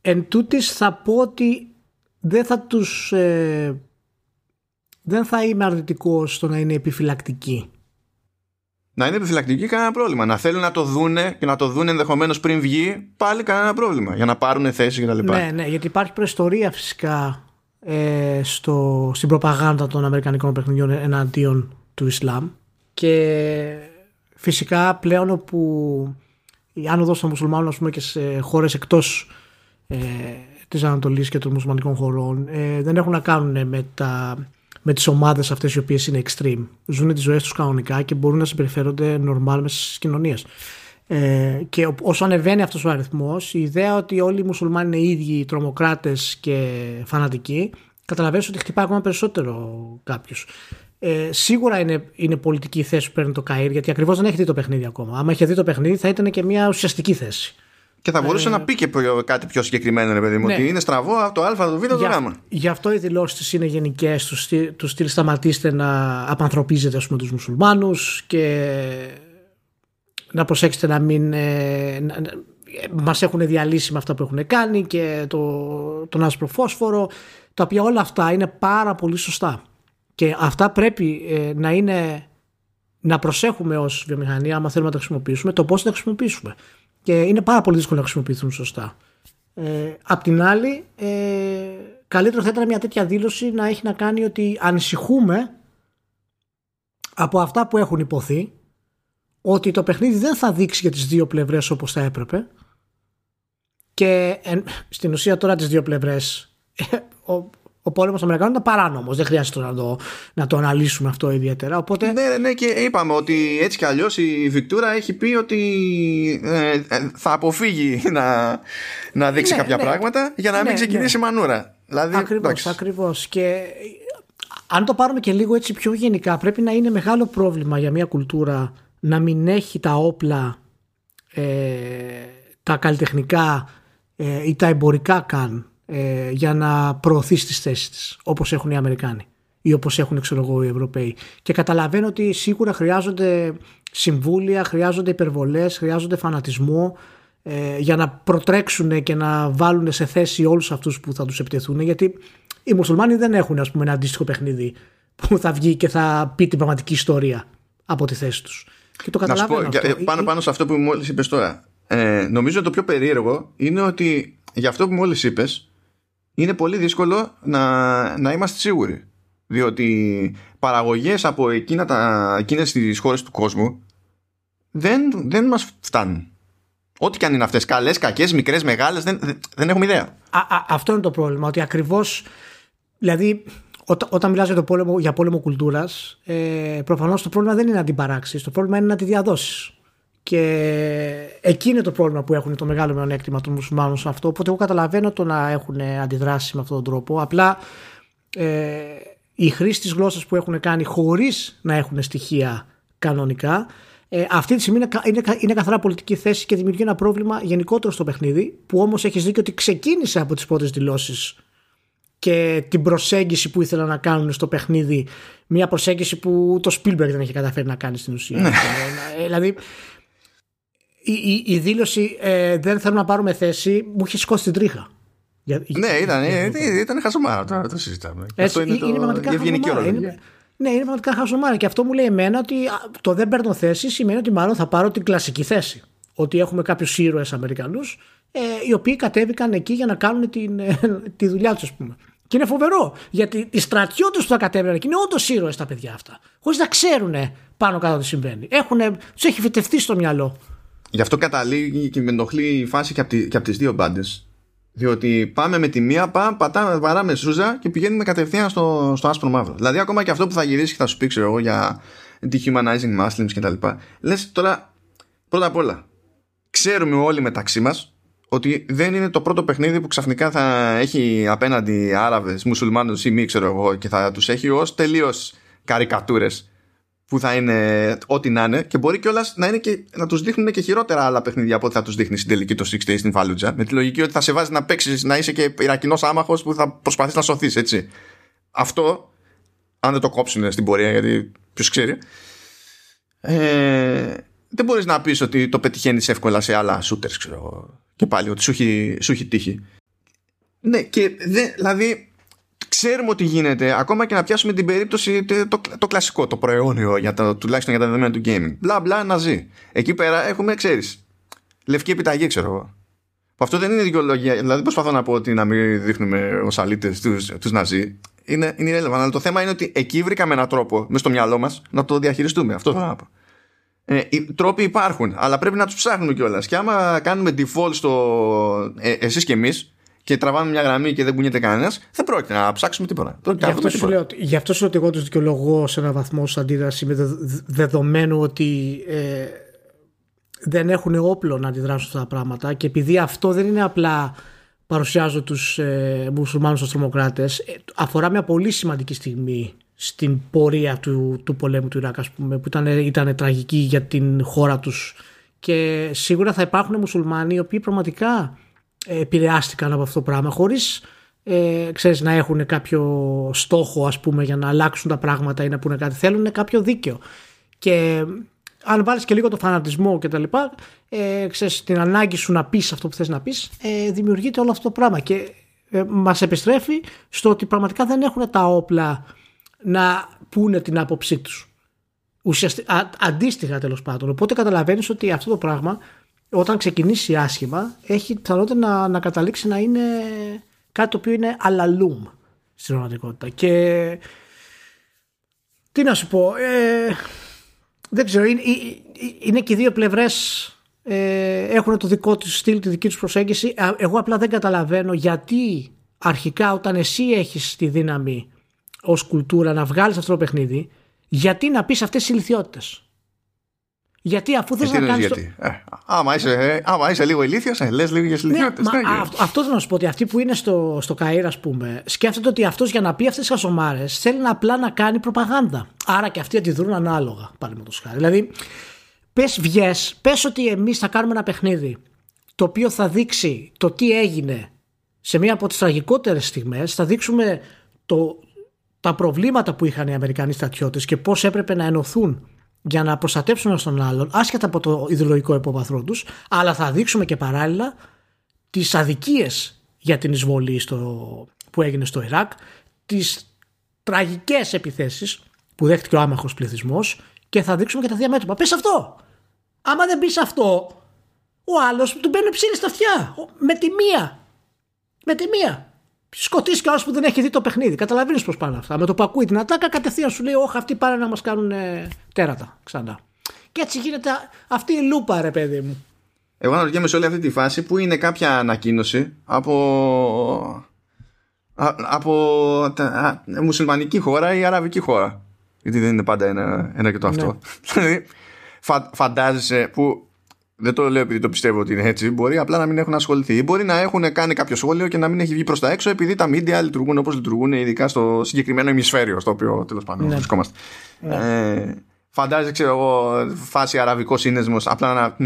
Εν τούτης θα πω ότι δεν θα είμαι αρνητικός στο να είναι επιφυλακτικοί. Να είναι επιφυλακτικοί, κανένα πρόβλημα. Να θέλουν να το δούνε και να το δούνε ενδεχομένως πριν βγει, πάλι κανένα πρόβλημα. Για να πάρουν θέση και τα λοιπά. Ναι, γιατί υπάρχει προϊστορία φυσικά στην προπαγάνδα των αμερικανικών παιχνιδιών εναντίον του Ισλάμ. Και φυσικά πλέον όπου η άνοδος των μουσουλμάνων, ας πούμε, και σε χώρες εκτός της Ανατολής και των μουσουλμανικών χωρών, δεν έχουν να κάνουν με τις ομάδες αυτές οι οποίες είναι extreme. Ζουν τις ζωές τους κανονικά και μπορούν να συμπεριφέρονται normal μέσα στις κοινωνίες. Και όσο ανεβαίνει αυτός ο αριθμός, η ιδέα ότι όλοι οι μουσουλμάνοι είναι ίδιοι τρομοκράτες και φανατικοί, καταλαβαίνεις ότι χτυπάει ακόμα περισσότερο κάποιους. Σίγουρα είναι πολιτική η θέση που παίρνει το ΚΑΙΡ, γιατί ακριβώς δεν έχει δει το παιχνίδι ακόμα. Άμα είχε δει το παιχνίδι, θα ήταν και μια ουσιαστική θέση. Και θα μπορούσε να πει και κάτι πιο συγκεκριμένο, ρε παιδί μου, ότι είναι στραβό το Α, το Β, το Γ. Γι' αυτό οι δηλώσεις της είναι γενικές, του στυλ σταματήστε να απανθρωπίζετε, ας πούμε, τους μουσουλμάνους και να προσέξετε να μην. Μας έχουν διαλύσει με αυτά που έχουν κάνει και τον άσπρο φόσφορο. Τα οποία όλα αυτά είναι πάρα πολύ σωστά. Και αυτά πρέπει να προσέχουμε ως βιομηχανία, άμα θέλουμε να τα χρησιμοποιήσουμε, το πώς να τα χρησιμοποιήσουμε. Και είναι πάρα πολύ δύσκολο να χρησιμοποιηθούν σωστά. Απ' την άλλη, καλύτερο θα ήταν μια τέτοια δήλωση να έχει να κάνει ότι ανησυχούμε από αυτά που έχουν υποθεί, ότι το παιχνίδι δεν θα δείξει για τις δύο πλευρές όπως θα έπρεπε. Και στην ουσία τώρα τις δύο πλευρές... Ο πόλεμος των Αμερικανών ήταν παράνομος. Δεν χρειάζεται να το αναλύσουμε αυτό ιδιαίτερα. Οπότε... Ναι, και είπαμε ότι έτσι κι αλλιώς η Βικτούρα έχει πει ότι θα αποφύγει να δείξει κάποια πράγματα για να μην ξεκινήσει μανούρα. Δηλαδή, ακριβώς. Και αν το πάρουμε και λίγο έτσι πιο γενικά, πρέπει να είναι μεγάλο πρόβλημα για μια κουλτούρα να μην έχει τα όπλα, τα καλλιτεχνικά ή τα εμπορικά καν, για να προωθεί τις θέσεις της, όπως έχουν οι Αμερικάνοι ή όπως έχουν, ξέρω εγώ, οι Ευρωπαίοι. Και καταλαβαίνω ότι σίγουρα χρειάζονται συμβούλια, χρειάζονται υπερβολές, χρειάζονται φανατισμό για να προτρέξουν και να βάλουν σε θέση όλους αυτούς που θα τους επιτεθούν, γιατί οι μουσουλμάνοι δεν έχουν, ας πούμε, ένα αντίστοιχο παιχνίδι που θα βγει και θα πει την πραγματική ιστορία από τη θέση τους. Και το καταλαβαίνω. Να σου πω, πάνω σε αυτό που μόλις είπες τώρα, νομίζω το πιο περίεργο είναι ότι για αυτό που μόλις είπες είναι πολύ δύσκολο να είμαστε σίγουροι, διότι παραγωγές από εκείνες τις χώρες του κόσμου δεν μας φτάνουν. Ό,τι και αν είναι αυτές, καλές, κακές, μικρές, μεγάλες, δεν έχουμε ιδέα. Αυτό είναι το πρόβλημα, ότι ακριβώς, δηλαδή όταν μιλάς για πόλεμο κουλτούρας, προφανώς το πρόβλημα δεν είναι να την παράξεις, το πρόβλημα είναι να τη διαδώσεις. Και εκεί είναι το πρόβλημα που έχουν το μεγάλο μειονέκτημα των μουσουλμάνων σε αυτό. Οπότε εγώ καταλαβαίνω το να έχουν αντιδράσει με αυτόν τον τρόπο. Απλά η χρήση της γλώσσας που έχουν κάνει χωρίς να έχουν στοιχεία κανονικά, αυτή τη στιγμή είναι καθαρά πολιτική θέση και δημιουργεί ένα πρόβλημα γενικότερο στο παιχνίδι, που όμως έχεις δίκιο ότι ξεκίνησε από τις πρώτες δηλώσεις και την προσέγγιση που ήθελαν να κάνουν στο παιχνίδι, μια προσέγγιση που το Spielberg δεν είχε καταφέρει να κάνει στην ουσία. Δηλαδή η δήλωση δεν θέλουμε να πάρουμε θέση μου είχε σηκώσει την τρίχα. Ναι, ήταν χαζομάρα. Τώρα το συζητάμε. Αυτό είναι η ευγενική ορολογία. Ναι, είναι πραγματικά χαζομάρα. Και αυτό μου λέει εμένα ότι το δεν παίρνω θέση σημαίνει ότι μάλλον θα πάρω την κλασική θέση. Ότι έχουμε κάποιους ήρωες Αμερικανούς οι οποίοι κατέβηκαν εκεί για να κάνουν τη δουλειά τους, ας πούμε. Και είναι φοβερό, γιατί οι στρατιώτες που θα κατέβηκαν εκεί είναι όντως ήρωες τα παιδιά αυτά. Χωρίς να ξέρουν πάνω κάτω τι συμβαίνει. Τους έχει φυτευτεί στο μυαλό. Γι' αυτό καταλήγει και με ενοχλεί η φάση και από τις δύο μπάντες. Διότι πάμε με τη μία, παράμε σούζα και πηγαίνουμε κατευθείαν στο άσπρο μαύρο. Δηλαδή, ακόμα και αυτό που θα γυρίσει και θα σου πει, ξέρω εγώ, για dehumanizing Muslims κτλ. Λες τώρα, πρώτα απ' όλα, ξέρουμε όλοι μεταξύ μας ότι δεν είναι το πρώτο παιχνίδι που ξαφνικά θα έχει απέναντι Άραβες, μουσουλμάνους ή μη, ξέρω εγώ, και θα τους έχει ως τελείως καρικατούρες. Που θα είναι ό,τι να είναι, και μπορεί κιόλας να είναι και να τους δείχνουν και χειρότερα άλλα παιχνίδια από ό,τι θα τους δείχνει στην τελική το Six Days στην Fallujah. Με τη λογική ότι θα σε βάζει να παίξεις, να είσαι και Ιρακινός άμαχος που θα προσπαθείς να σωθείς, έτσι. Αυτό, αν δεν το κόψουν στην πορεία, γιατί ποιος ξέρει, δεν μπορείς να πεις ότι το πετυχαίνεις εύκολα σε άλλα shooters, ξέρω, και πάλι ότι σου έχει τύχει. Ναι, και δηλαδή. Ξέρουμε ότι γίνεται, ακόμα και να πιάσουμε την περίπτωση το κλασικό, το προαιώνιο, τουλάχιστον για τα δεδομένα του gaming. Μπλα μπλα να ζει. Εκεί πέρα έχουμε, ξέρεις, λευκή επιταγή, ξέρω εγώ. Αυτό δεν είναι δικαιολογία, δηλαδή προσπαθώ να πω ότι να μην δείχνουμε ως αλήτες τους Ναζί. Είναι irrelevant, αλλά το θέμα είναι ότι εκεί βρήκαμε έναν τρόπο μες στο μυαλό μας να το διαχειριστούμε. Αυτό θα πω. Οι τρόποι υπάρχουν, αλλά πρέπει να τους ψάχνουμε κιόλας. Και άμα κάνουμε default στο εσείς και εμείς. Και τραβάμε μια γραμμή και δεν κουνιέται κανένας, δεν πρόκειται να ψάξουμε τίποτα. Γι' αυτό σου λέω ότι εγώ τους δικαιολογώ σε έναν βαθμό σαν αντίδραση, με δεδομένου ότι δεν έχουν όπλο να αντιδράσουν αυτά τα πράγματα, και επειδή αυτό δεν είναι απλά παρουσιάζω τους μουσουλμάνους ως τρομοκράτες, αφορά μια πολύ σημαντική στιγμή στην πορεία του πολέμου του Ιράκ, ας πούμε, που ήταν τραγική για την χώρα τους, και σίγουρα θα υπάρχουν μουσουλμάνοι οι οποίοι πραγματικά επηρεάστηκαν από αυτό το πράγμα χωρίς ξέρεις, να έχουν κάποιο στόχο, ας πούμε, για να αλλάξουν τα πράγματα ή να πούνε κάτι. Θέλουν κάποιο δίκαιο. Και αν βάλεις και λίγο το φανατισμό και τα λοιπά, ξέρεις, την ανάγκη σου να πεις αυτό που θες να πεις, δημιουργείται όλο αυτό το πράγμα. Και μας επιστρέφει στο ότι πραγματικά δεν έχουν τα όπλα να πούνε την άποψή τους. Αντίστοιχα, τέλος πάντων. Οπότε καταλαβαίνεις ότι αυτό το πράγμα, όταν ξεκινήσει άσχημα, έχει πιθανότητα να καταλήξει να είναι κάτι το οποίο είναι αλαλούμ στην πραγματικότητα. Και τι να σου πω, δεν ξέρω, είναι και οι δύο πλευρές έχουν το δικό τους στυλ, τη δική τους προσέγγιση. Εγώ απλά δεν καταλαβαίνω γιατί αρχικά, όταν εσύ έχεις τη δύναμη ως κουλτούρα να βγάλεις αυτό το παιχνίδι, γιατί να πεις αυτές τις ηλιθιότητες. Γιατί αφού θες να κάνεις. Άμα είσαι λίγο ηλίθιος, λες λίγο για τις ηλίθιότητες. Αυτό θέλω να σου πω, ότι αυτοί που είναι στο Καΐρ, ας πούμε, σκέφτονται ότι αυτός για να πει αυτές τις χασομάρες θέλει απλά να κάνει προπαγάνδα. Άρα και αυτοί αντιδρούν ανάλογα, παραδείγματος χάρη. Δηλαδή, πες ότι εμείς θα κάνουμε ένα παιχνίδι το οποίο θα δείξει το τι έγινε σε μία από τις τραγικότερες στιγμές, θα δείξουμε τα προβλήματα που είχαν οι Αμερικανοί στρατιώτες και πώς έπρεπε να ενωθούν για να προστατέψουν ένας τον άλλον, άσχετα από το ιδεολογικό υποβαθρό τους, αλλά θα δείξουμε και παράλληλα τις αδικίες για την εισβολή που έγινε στο Ιράκ, τις τραγικές επιθέσεις που δέχτηκε ο άμαχος πληθυσμός, και θα δείξουμε και τα δύο μέτωπα. Πες αυτό! Άμα δεν πεις αυτό, ο άλλος του μπαίνουν ψήλοι στα αυτιά. Με τη μία. Σκοτήσει κι άλλος που δεν έχει δει το παιχνίδι. Καταλαβαίνεις πώς πάνε αυτά. Με το που ακούει την ατάκα, κατευθείαν σου λέει: όχι, αυτοί πάνε να μας κάνουν τέρατα ξανά. Και έτσι γίνεται αυτή η λούπα, ρε παιδί μου. Εγώ αναρωτιέμαι σε όλη αυτή τη φάση που είναι κάποια ανακοίνωση από μουσουλμανική χώρα ή αραβική χώρα. Γιατί δεν είναι πάντα ένα και το αυτό. Ναι. Φαντάζεσαι που. Δεν το λέω επειδή το πιστεύω ότι είναι έτσι. Μπορεί απλά να μην έχουν ασχοληθεί. Μπορεί να έχουν κάνει κάποιο σχόλιο και να μην έχει βγει προς τα έξω, επειδή τα media λειτουργούν όπως λειτουργούν, ειδικά στο συγκεκριμένο ημισφαίριο στο οποίο τέλος πάντων βρισκόμαστε. Ναι. Φαντάζεσαι, ξέρω εγώ, φάση αραβικό σύνεσμο απλά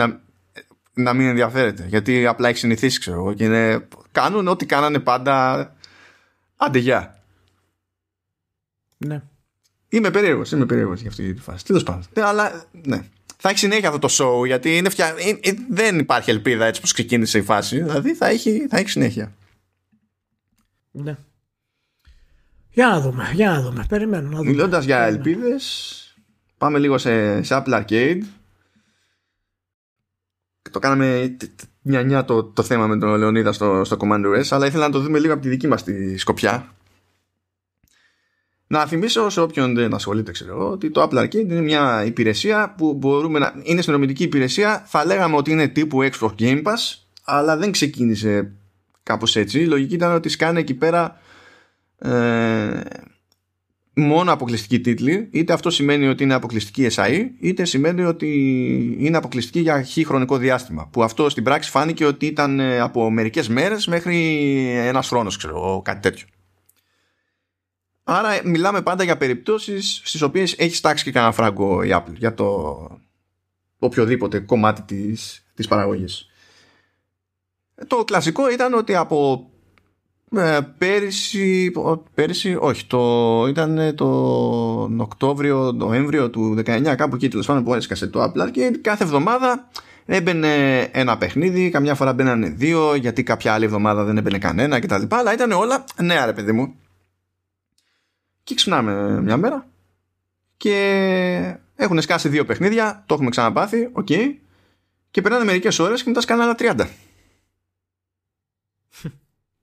να μην ενδιαφέρεται. Γιατί απλά έχει συνηθίσει, ξέρω εγώ. Και κάνουν ό,τι κάνανε πάντα. Αντεγιά. Ναι. Είμαι περίεργος για αυτή τη φάση. Τέλος πάντων. Αλλά ναι. Θα έχει συνέχεια αυτό το show, γιατί δεν υπάρχει ελπίδα έτσι πως ξεκίνησε η φάση. Δηλαδή θα έχει συνέχεια. Ναι. Για να δούμε. Περιμένω να δούμε. Μιλώντας για ελπίδες, πάμε λίγο σε Apple Arcade. Το κάναμε νιανιά το θέμα με τον Λεωνίδα στο Commander S, αλλά ήθελα να το δούμε λίγο από τη δική μας τη σκοπιά. Να θυμίσω σε όποιον δεν ασχολείται, ξέρω εγώ, ότι το Apple Arcade είναι μια υπηρεσία που μπορούμε να. Είναι συνδρομητική υπηρεσία. Θα λέγαμε ότι είναι τύπου Xbox Game Pass, αλλά δεν ξεκίνησε κάπως έτσι. Η λογική ήταν ότι σκάνε εκεί πέρα μόνο αποκλειστικοί τίτλοι. Είτε αυτό σημαίνει ότι είναι αποκλειστική SI, είτε σημαίνει ότι είναι αποκλειστική για χι χρονικό διάστημα. Που αυτό στην πράξη φάνηκε ότι ήταν από μερικές μέρες μέχρι ένας χρόνος, ξέρω, κάτι τέτοιο. Άρα μιλάμε πάντα για περιπτώσεις στις οποίες έχει τάξει και κανένα φράγκο η Apple για το οποιοδήποτε κομμάτι της παραγωγής. Το κλασικό ήταν ότι από τον Οκτώβριο, Νοέμβριο του 19, κάπου εκεί τέλος πάντων που έσκασε το Apple Arcade, κάθε εβδομάδα έμπαινε ένα παιχνίδι, καμιά φορά μπαίνανε δύο, γιατί κάποια άλλη εβδομάδα δεν έμπαινε κανένα κτλ. Αλλά ήταν όλα νέα, ρε παιδί μου. Και ξυπνάμε μια μέρα και έχουν σκάσει δύο παιχνίδια, το έχουμε ξαναπάθει, okay, και περνάνε μερικές ώρες και μετά σκάνε άλλα 30.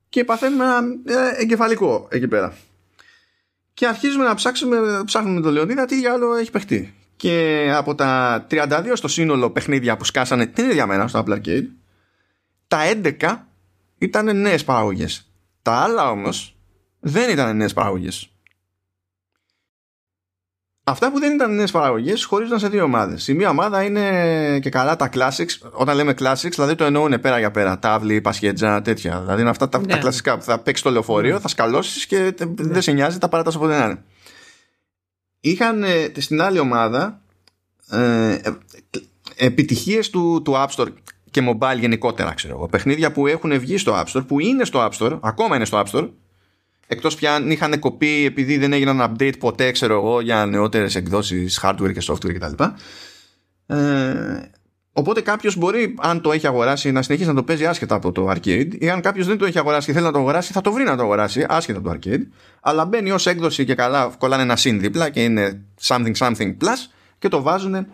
Και παθαίνουμε ένα εγκεφαλικό εκεί πέρα. Και αρχίζουμε να ψάχνουμε τον Λεωνίδα τι άλλο έχει παιχτεί. Και από τα 32 στο σύνολο παιχνίδια που σκάσανε την ίδια μέρα στο Apple Arcade, τα 11 ήταν νέες παραγωγές. Τα άλλα όμως δεν ήταν νέες παραγωγές. Αυτά που δεν ήταν νέες παραγωγές χωρίζονταν σε δύο ομάδες. Η μία ομάδα είναι και καλά τα classics. Όταν λέμε classics, δηλαδή το εννοούν πέρα για πέρα. Τάβλη, πασχέτζα, τέτοια. Δηλαδή είναι αυτά τα κλασικά που θα παίξει το λεωφορείο, θα σκαλώσεις και δεν σε νοιάζει, τα παράτας από δεν είναι. Είχαν στην άλλη ομάδα επιτυχίες του App Store και mobile γενικότερα, ξέρω εγώ. Παιχνίδια που έχουν βγει στο App Store, που είναι στο App Store, ακόμα είναι στο App Store. Εκτός πια αν είχαν κοπεί επειδή δεν έγιναν update ποτέ, ξέρω εγώ, για νεότερες εκδόσεις hardware και software κτλ. Οπότε κάποιος μπορεί, αν το έχει αγοράσει, να συνεχίσει να το παίζει άσχετα από το arcade, ή αν κάποιος δεν το έχει αγοράσει και θέλει να το αγοράσει, θα το βρει να το αγοράσει άσχετα από το arcade, αλλά μπαίνει ως έκδοση και καλά, κολλάνε ένα σύνδιπλα και είναι something something plus και το βάζουν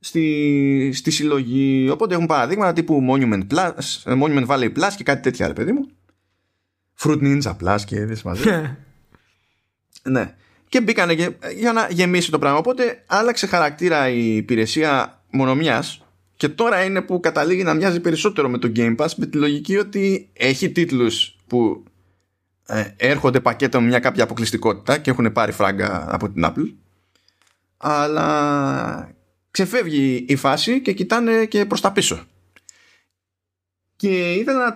στη συλλογή. Οπότε έχουν παραδείγματα τύπου Monument Valley Plus και κάτι τέτοια, ρε παιδί μου. Fruit Ninja Plus και δες μαζί. Ναι. Και μπήκανε για να γεμίσει το πράγμα. Οπότε άλλαξε χαρακτήρα η υπηρεσία μονομιάς και τώρα είναι που καταλήγει να μοιάζει περισσότερο με το Game Pass, με τη λογική ότι έχει τίτλους που έρχονται πακέτο με μια κάποια αποκλειστικότητα και έχουν πάρει φράγκα από την Apple, αλλά ξεφεύγει η φάση και κοιτάνε και προς τα πίσω. Και ήθελα να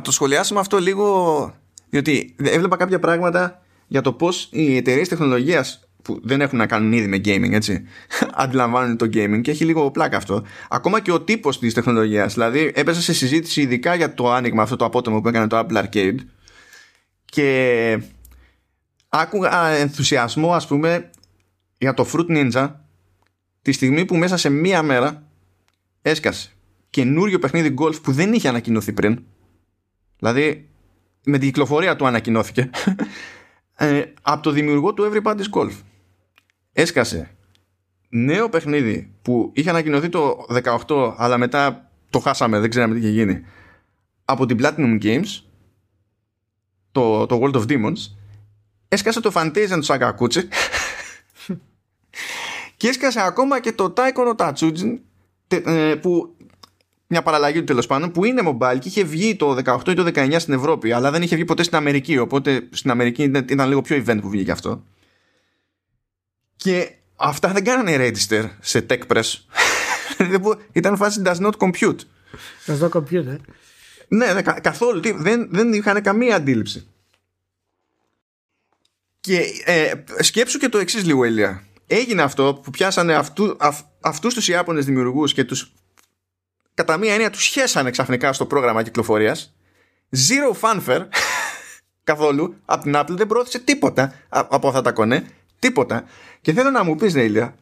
το σχολιάσουμε αυτό λίγο, διότι έβλεπα κάποια πράγματα για το πώς οι εταιρείες τεχνολογίας που δεν έχουν να κάνουν ήδη με gaming, έτσι, αντιλαμβάνουν το gaming και έχει λίγο πλάκα αυτό. Ακόμα και ο τύπος της τεχνολογίας. Δηλαδή έπεσα σε συζήτηση ειδικά για το άνοιγμα αυτό το απότομο που έκανε το Apple Arcade και άκουγα ενθουσιασμό, ας πούμε, για το Fruit Ninja τη στιγμή που μέσα σε μία μέρα έσκασε καινούριο παιχνίδι golf που δεν είχε ανακοινωθεί πριν. Δηλαδή, με την κυκλοφορία του ανακοινώθηκε από το δημιουργό του Everybody's Golf. Έσκασε νέο παιχνίδι που είχε ανακοινωθεί το 18, αλλά μετά το χάσαμε, δεν ξέραμε τι είχε γίνει, από την Platinum Games, το World of Demons. Έσκασε το Fantasia του Σακακούτσι και έσκασε ακόμα και το Taiko no Tatsujin, που μια παραλλαγή του τέλος πάντων, που είναι mobile και είχε βγει το 18 ή το 19 στην Ευρώπη, αλλά δεν είχε βγει ποτέ στην Αμερική, οπότε στην Αμερική ήταν λίγο πιο event που βγήκε αυτό. Και αυτά δεν κάνανε register σε Tech Press. Ήταν φάση does not compute. Does not compute, Ναι, καθόλου. Δεν είχαν καμία αντίληψη. Και σκέψου και το εξής λίγο, Ηλία. Έγινε αυτό που πιάσανε αυτούς τους Ιάπωνες δημιουργούς και τους, κατά μία έννοια, τους χέσανε ξαφνικά στο πρόγραμμα κυκλοφορίας. Zero fanfare καθόλου από την Apple, δεν προώθησε τίποτα από αυτά τα κονέ, τίποτα. Και θέλω να μου πεις, ναι, Ηλία,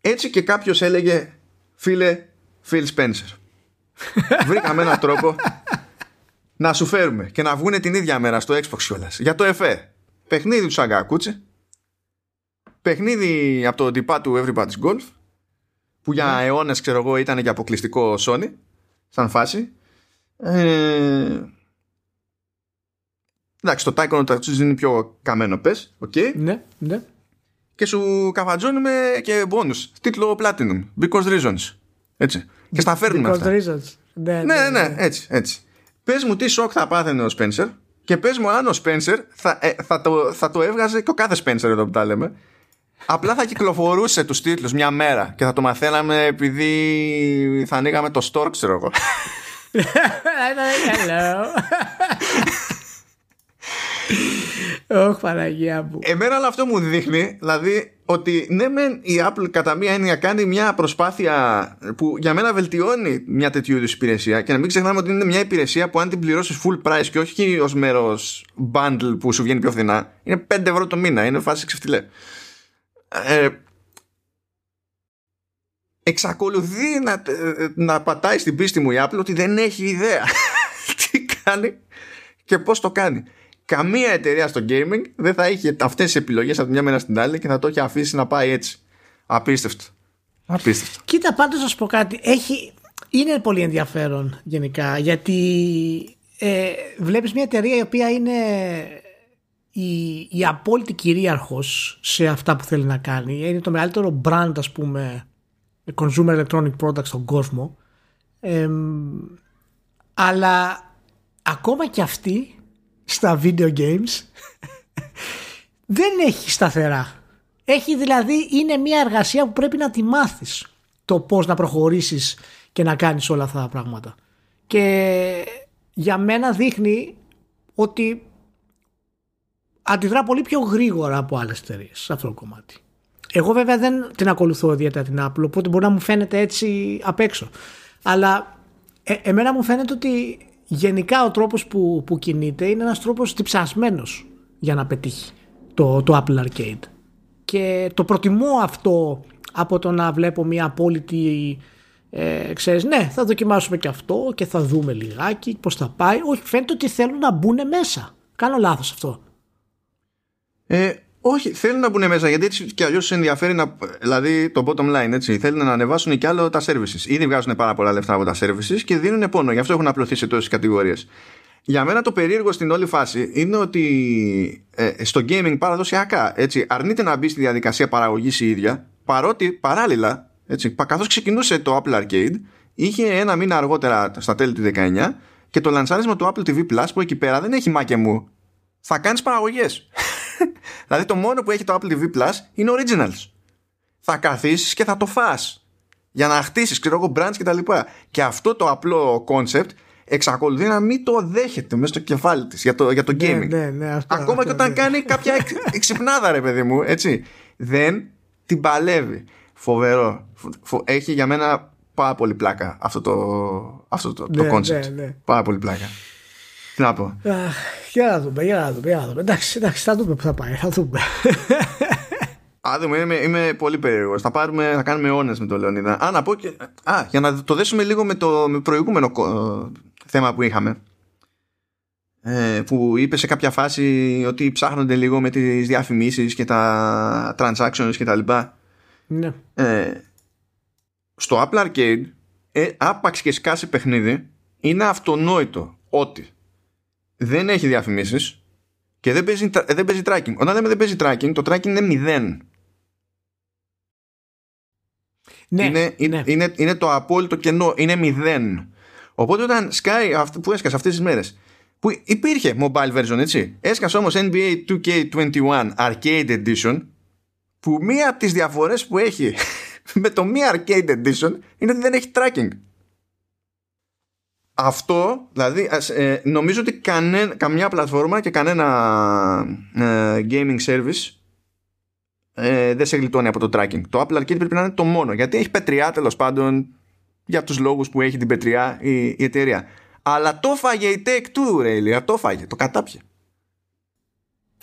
έτσι και κάποιος έλεγε, φίλε Phil Spencer, βρήκαμε έναν τρόπο να σου φέρουμε και να βγούνε την ίδια μέρα στο Xbox κιόλας, για το ΕΦΕ, παιχνίδι του Σαγκακούτσι, παιχνίδι από το τυπά του Everybody's Golf, που για αιώνες, ξέρω εγώ, ήταν και αποκλειστικό Sony σαν φάση, Εντάξει, το Tycoon of Tartus είναι πιο καμένο, πες. Okay. Ναι, ναι. Και σου καβατζώνουμε και bonus. Τίτλο Platinum. Because reasons. Έτσι. Και στα φέρνουμε αυτά. Because reasons. Ναι, ναι, ναι, έτσι, έτσι. Πες μου τι σοκ θα πάθαινε ο Spencer και πες μου αν ο Spencer θα το έβγαζε και ο κάθε Spencer εδώ που τα λέμε. Απλά θα κυκλοφορούσε τους τίτλους μια μέρα και θα το μαθαίναμε επειδή θα ανοίγαμε το store, ξέρω εγώ. Hello. Ωχ, Παναγία μου. Εμένα όλο αυτό μου δείχνει, δηλαδή, ότι ναι, μεν η Apple κατά μία έννοια κάνει μια προσπάθεια που για μένα βελτιώνει μια τέτοιου είδους υπηρεσία. Και να μην ξεχνάμε ότι είναι μια υπηρεσία που αν την πληρώσεις full price και όχι ως μέρος bundle που σου βγαίνει πιο φθηνά, είναι 5 ευρώ το μήνα, είναι φάση ξεφτιλέ. Εξακολουθεί να πατάει στην πίστη μου η Apple ότι δεν έχει ιδέα τι κάνει και πώς το κάνει. Καμία εταιρεία στο gaming δεν θα είχε αυτές τις επιλογές από τη μια μέρα στην άλλη και θα το είχε αφήσει να πάει έτσι. Απίστευτο. Απίστευτο. Κοίτα, πάντως να σου πω κάτι. Είναι πολύ ενδιαφέρον γενικά, γιατί βλέπεις μια εταιρεία η οποία είναι η απόλυτη κυρίαρχος σε αυτά που θέλει να κάνει. Είναι το μεγαλύτερο brand, ας πούμε, consumer electronic products στον κόσμο. Αλλά ακόμα και αυτή στα video games δεν έχει σταθερά. Έχει δηλαδή, είναι μια εργασία που πρέπει να τη μάθεις, το πώς να προχωρήσεις και να κάνεις όλα αυτά τα πράγματα. Και για μένα δείχνει ότι αντιδρά πολύ πιο γρήγορα από άλλες εταιρείες σε αυτό το κομμάτι. Εγώ βέβαια δεν την ακολουθώ ιδιαίτερα την Apple, οπότε μπορεί να μου φαίνεται έτσι απ' έξω. Αλλά εμένα μου φαίνεται ότι γενικά ο τρόπος που κινείται είναι ένας τρόπος τυψασμένος για να πετύχει το Apple Arcade. Και το προτιμώ αυτό από το να βλέπω μια απόλυτη, ξέρεις, ναι, θα δοκιμάσουμε και αυτό και θα δούμε λιγάκι πώς θα πάει. Όχι, φαίνεται ότι θέλουν να μπουν μέσα. Κάνω λάθος αυτό? Όχι, θέλουν να μπουν μέσα, γιατί έτσι κι αλλιώς ενδιαφέρει δηλαδή το bottom line, έτσι. Θέλουν να ανεβάσουν κι άλλο τα services. Ήδη βγάζουν πάρα πολλά λεφτά από τα services και δίνουν πόνο. Γι' αυτό έχουν απλωθεί σε τόσες κατηγορίες. Για μένα το περίεργο στην όλη φάση είναι ότι στο gaming παραδοσιακά, έτσι, αρνείται να μπει στη διαδικασία παραγωγής η ίδια, παρότι παράλληλα, έτσι, καθώς ξεκινούσε το Apple Arcade, είχε ένα μήνα αργότερα, στα τέλη του 19, και το λανσάρισμα του Apple TV Plus, που εκεί πέρα δεν έχει μάκε μου. Θα κάνεις παραγωγές. Δηλαδή το μόνο που έχει το Apple TV Plus είναι originals. Θα καθίσεις και θα το φας για να χτίσεις, ξέρω εγώ, brands κτλ. Και αυτό το απλό concept εξακολουθεί να μην το δέχεται μέσα στο κεφάλι της για το gaming. Ναι, αυτό, ακόμα αυτό, και όταν κάνει κάποια εξυπνάδα, ρε παιδί μου, έτσι, δεν την παλεύει. Φοβερό. Έχει για μένα πάρα πολύ πλάκα αυτό το concept. Πάρα πολύ πλάκα. Τι να πω. Για να δούμε. Εντάξει, θα δούμε που θα πάει. Α, δούμε, είμαι πολύ περίεργος. Θα κάνουμε αιώνες με τον Λεωνίδα. Α, να πω και. Α, για να το δέσουμε λίγο με το προηγούμενο θέμα που είχαμε. Που είπε σε κάποια φάση ότι ψάχνονται λίγο με τις διαφημίσεις και τα transactions κτλ. Ναι. Στο Apple Arcade, άπαξ και σκάσει παιχνίδι, είναι αυτονόητο ότι δεν έχει διαφημίσεις και δεν παίζει tracking. Όταν λέμε δεν παίζει tracking, το tracking είναι 0. Ναι, είναι το απόλυτο κενό, είναι 0. Οπότε όταν σκάει, που έσκασε αυτές τις μέρες, που υπήρχε mobile version, έτσι, έσκασε όμως NBA 2K21 Arcade Edition, που μία από τις διαφορές που έχει με το μη Arcade Edition είναι ότι δεν έχει tracking. Αυτό, δηλαδή, νομίζω ότι καμιά πλατφόρμα και κανένα gaming service δεν σε γλιτώνει από το tracking. Το Apple Arcade πρέπει να είναι το μόνο, γιατί έχει πετριά, τέλος πάντων, για τους λόγους που έχει την πετριά η εταιρεία. Αλλά το φάγε η Take-Two, ρε Ηλία, το κατάπιε.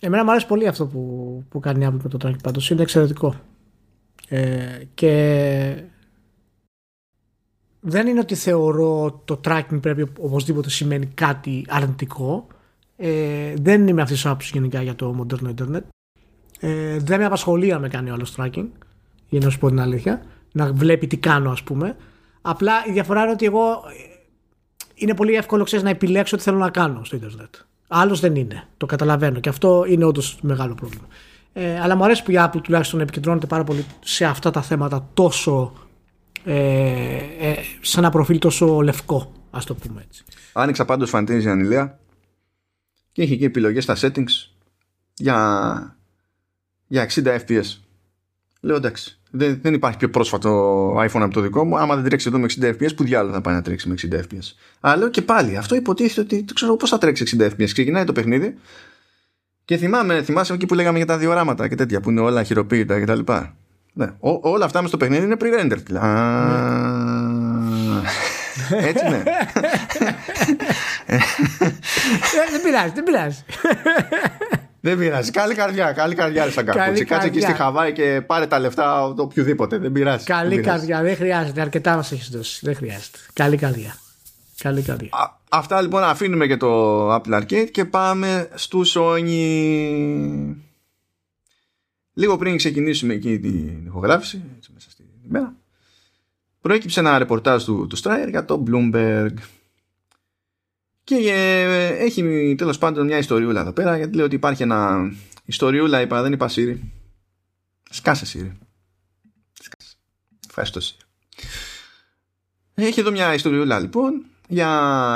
Εμένα μου αρέσει πολύ αυτό που κάνει η Apple με το tracking, πάντως είναι εξαιρετικό. Και δεν είναι ότι θεωρώ το tracking πρέπει οπωσδήποτε σημαίνει κάτι αρνητικό. Δεν είμαι αυτής της άποψης γενικά για το μοντέρνο ίντερνετ. Δεν με απασχολεί αν με κάνει ο άλλος tracking, για να σου πω την αλήθεια. Να βλέπει τι κάνω, ας πούμε. Απλά η διαφορά είναι ότι εγώ είναι πολύ εύκολο, ξέρεις, να επιλέξω τι θέλω να κάνω στο ίντερνετ. Άλλος δεν είναι. Το καταλαβαίνω. Και αυτό είναι όντως μεγάλο πρόβλημα. Αλλά μου αρέσει που η Apple τουλάχιστον επικεντρώνεται πάρα πολύ σε αυτά τα θέματα τόσο. Σε ένα προφίλ τόσο λευκό, ας το πούμε έτσι. Άνοιξα πάντως Fantasia Ανηλέα και είχε και επιλογές στα settings για 60 FPS. Λέω εντάξει, δεν υπάρχει πιο πρόσφατο iPhone από το δικό μου. Άμα δεν τρέξει εδώ με 60 FPS, που διάλογο θα πάει να τρέξει με 60 FPS? Αλλά λέω και πάλι, αυτό υποτίθεται ότι δεν ξέρω πώς θα τρέξει 60 FPS. Ξεκινάει το παιχνίδι και θυμάσαι εκεί που λέγαμε για τα διοράματα και τέτοια που είναι όλα χειροποίητα κτλ. Ναι. Όλα αυτά μες στο παιχνίδι είναι pre-rendered. Έτσι ναι. Δεν πειράζει. Δεν πειράζει. Καλή καρδιά θα κάνω. Κάτσε εκεί στη Χαβάη και πάρε τα λεφτά οποιοδήποτε. Δεν πειράζει. Καλή καρδιά. Δεν χρειάζεται. Αρκετά μας έχεις δώσει. Δεν χρειάζεται. Καλή καρδιά. Αυτά λοιπόν, αφήνουμε και το Apple Arcade και πάμε στου Sony. Λίγο πριν ξεκινήσουμε εκεί την ηχογράφηση, έτσι μέσα στην ημέρα, προέκυψε ένα ρεπορτάζ του Στράιερ για το Bloomberg. Και έχει τέλος πάντων μια ιστοριούλα εδώ πέρα, γιατί λέει ότι υπάρχει ένα. Ιστοριούλα είπα, δεν είπα Siri. Σκάσε Siri. Ευχαριστώ Siri. Έχει εδώ μια ιστοριούλα λοιπόν για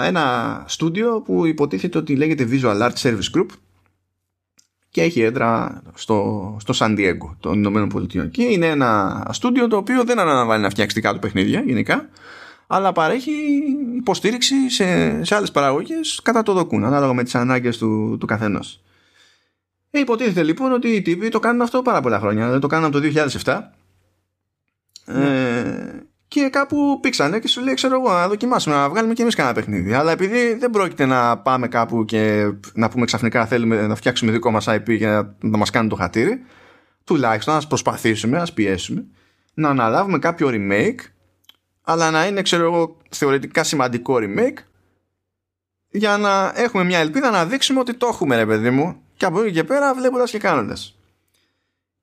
ένα στούντιο που υποτίθεται ότι λέγεται Visual Art Service Group και έχει έδρα στο Σαν Διέγκο των Ηνωμένων Πολιτειών. Και είναι ένα στούντιο το οποίο δεν αναλαμβάνει να φτιάξει δικά του παιχνίδια γενικά, αλλά παρέχει υποστήριξη σε άλλες παραγωγές κατά το δοκούν, ανάλογα με τις ανάγκες του καθενός. Υποτίθεται λοιπόν ότι οι τύποι το κάνουν αυτό πάρα πολλά χρόνια. Δεν το κάνουν από το 2007. Και κάπου πήξανε και σου λέει, ξέρω εγώ, να δοκιμάσουμε, να βγάλουμε και εμείς κανένα παιχνίδι. Αλλά επειδή δεν πρόκειται να πάμε κάπου και να πούμε ξαφνικά θέλουμε να φτιάξουμε δικό μας IP για να μας κάνει το χατήρι, τουλάχιστον να προσπαθήσουμε, να πιέσουμε, να αναλάβουμε κάποιο remake, αλλά να είναι, ξέρω εγώ, θεωρητικά σημαντικό remake, για να έχουμε μια ελπίδα να δείξουμε ότι το έχουμε, ρε παιδί μου, και από εκεί και πέρα βλέποντας και κάνοντας.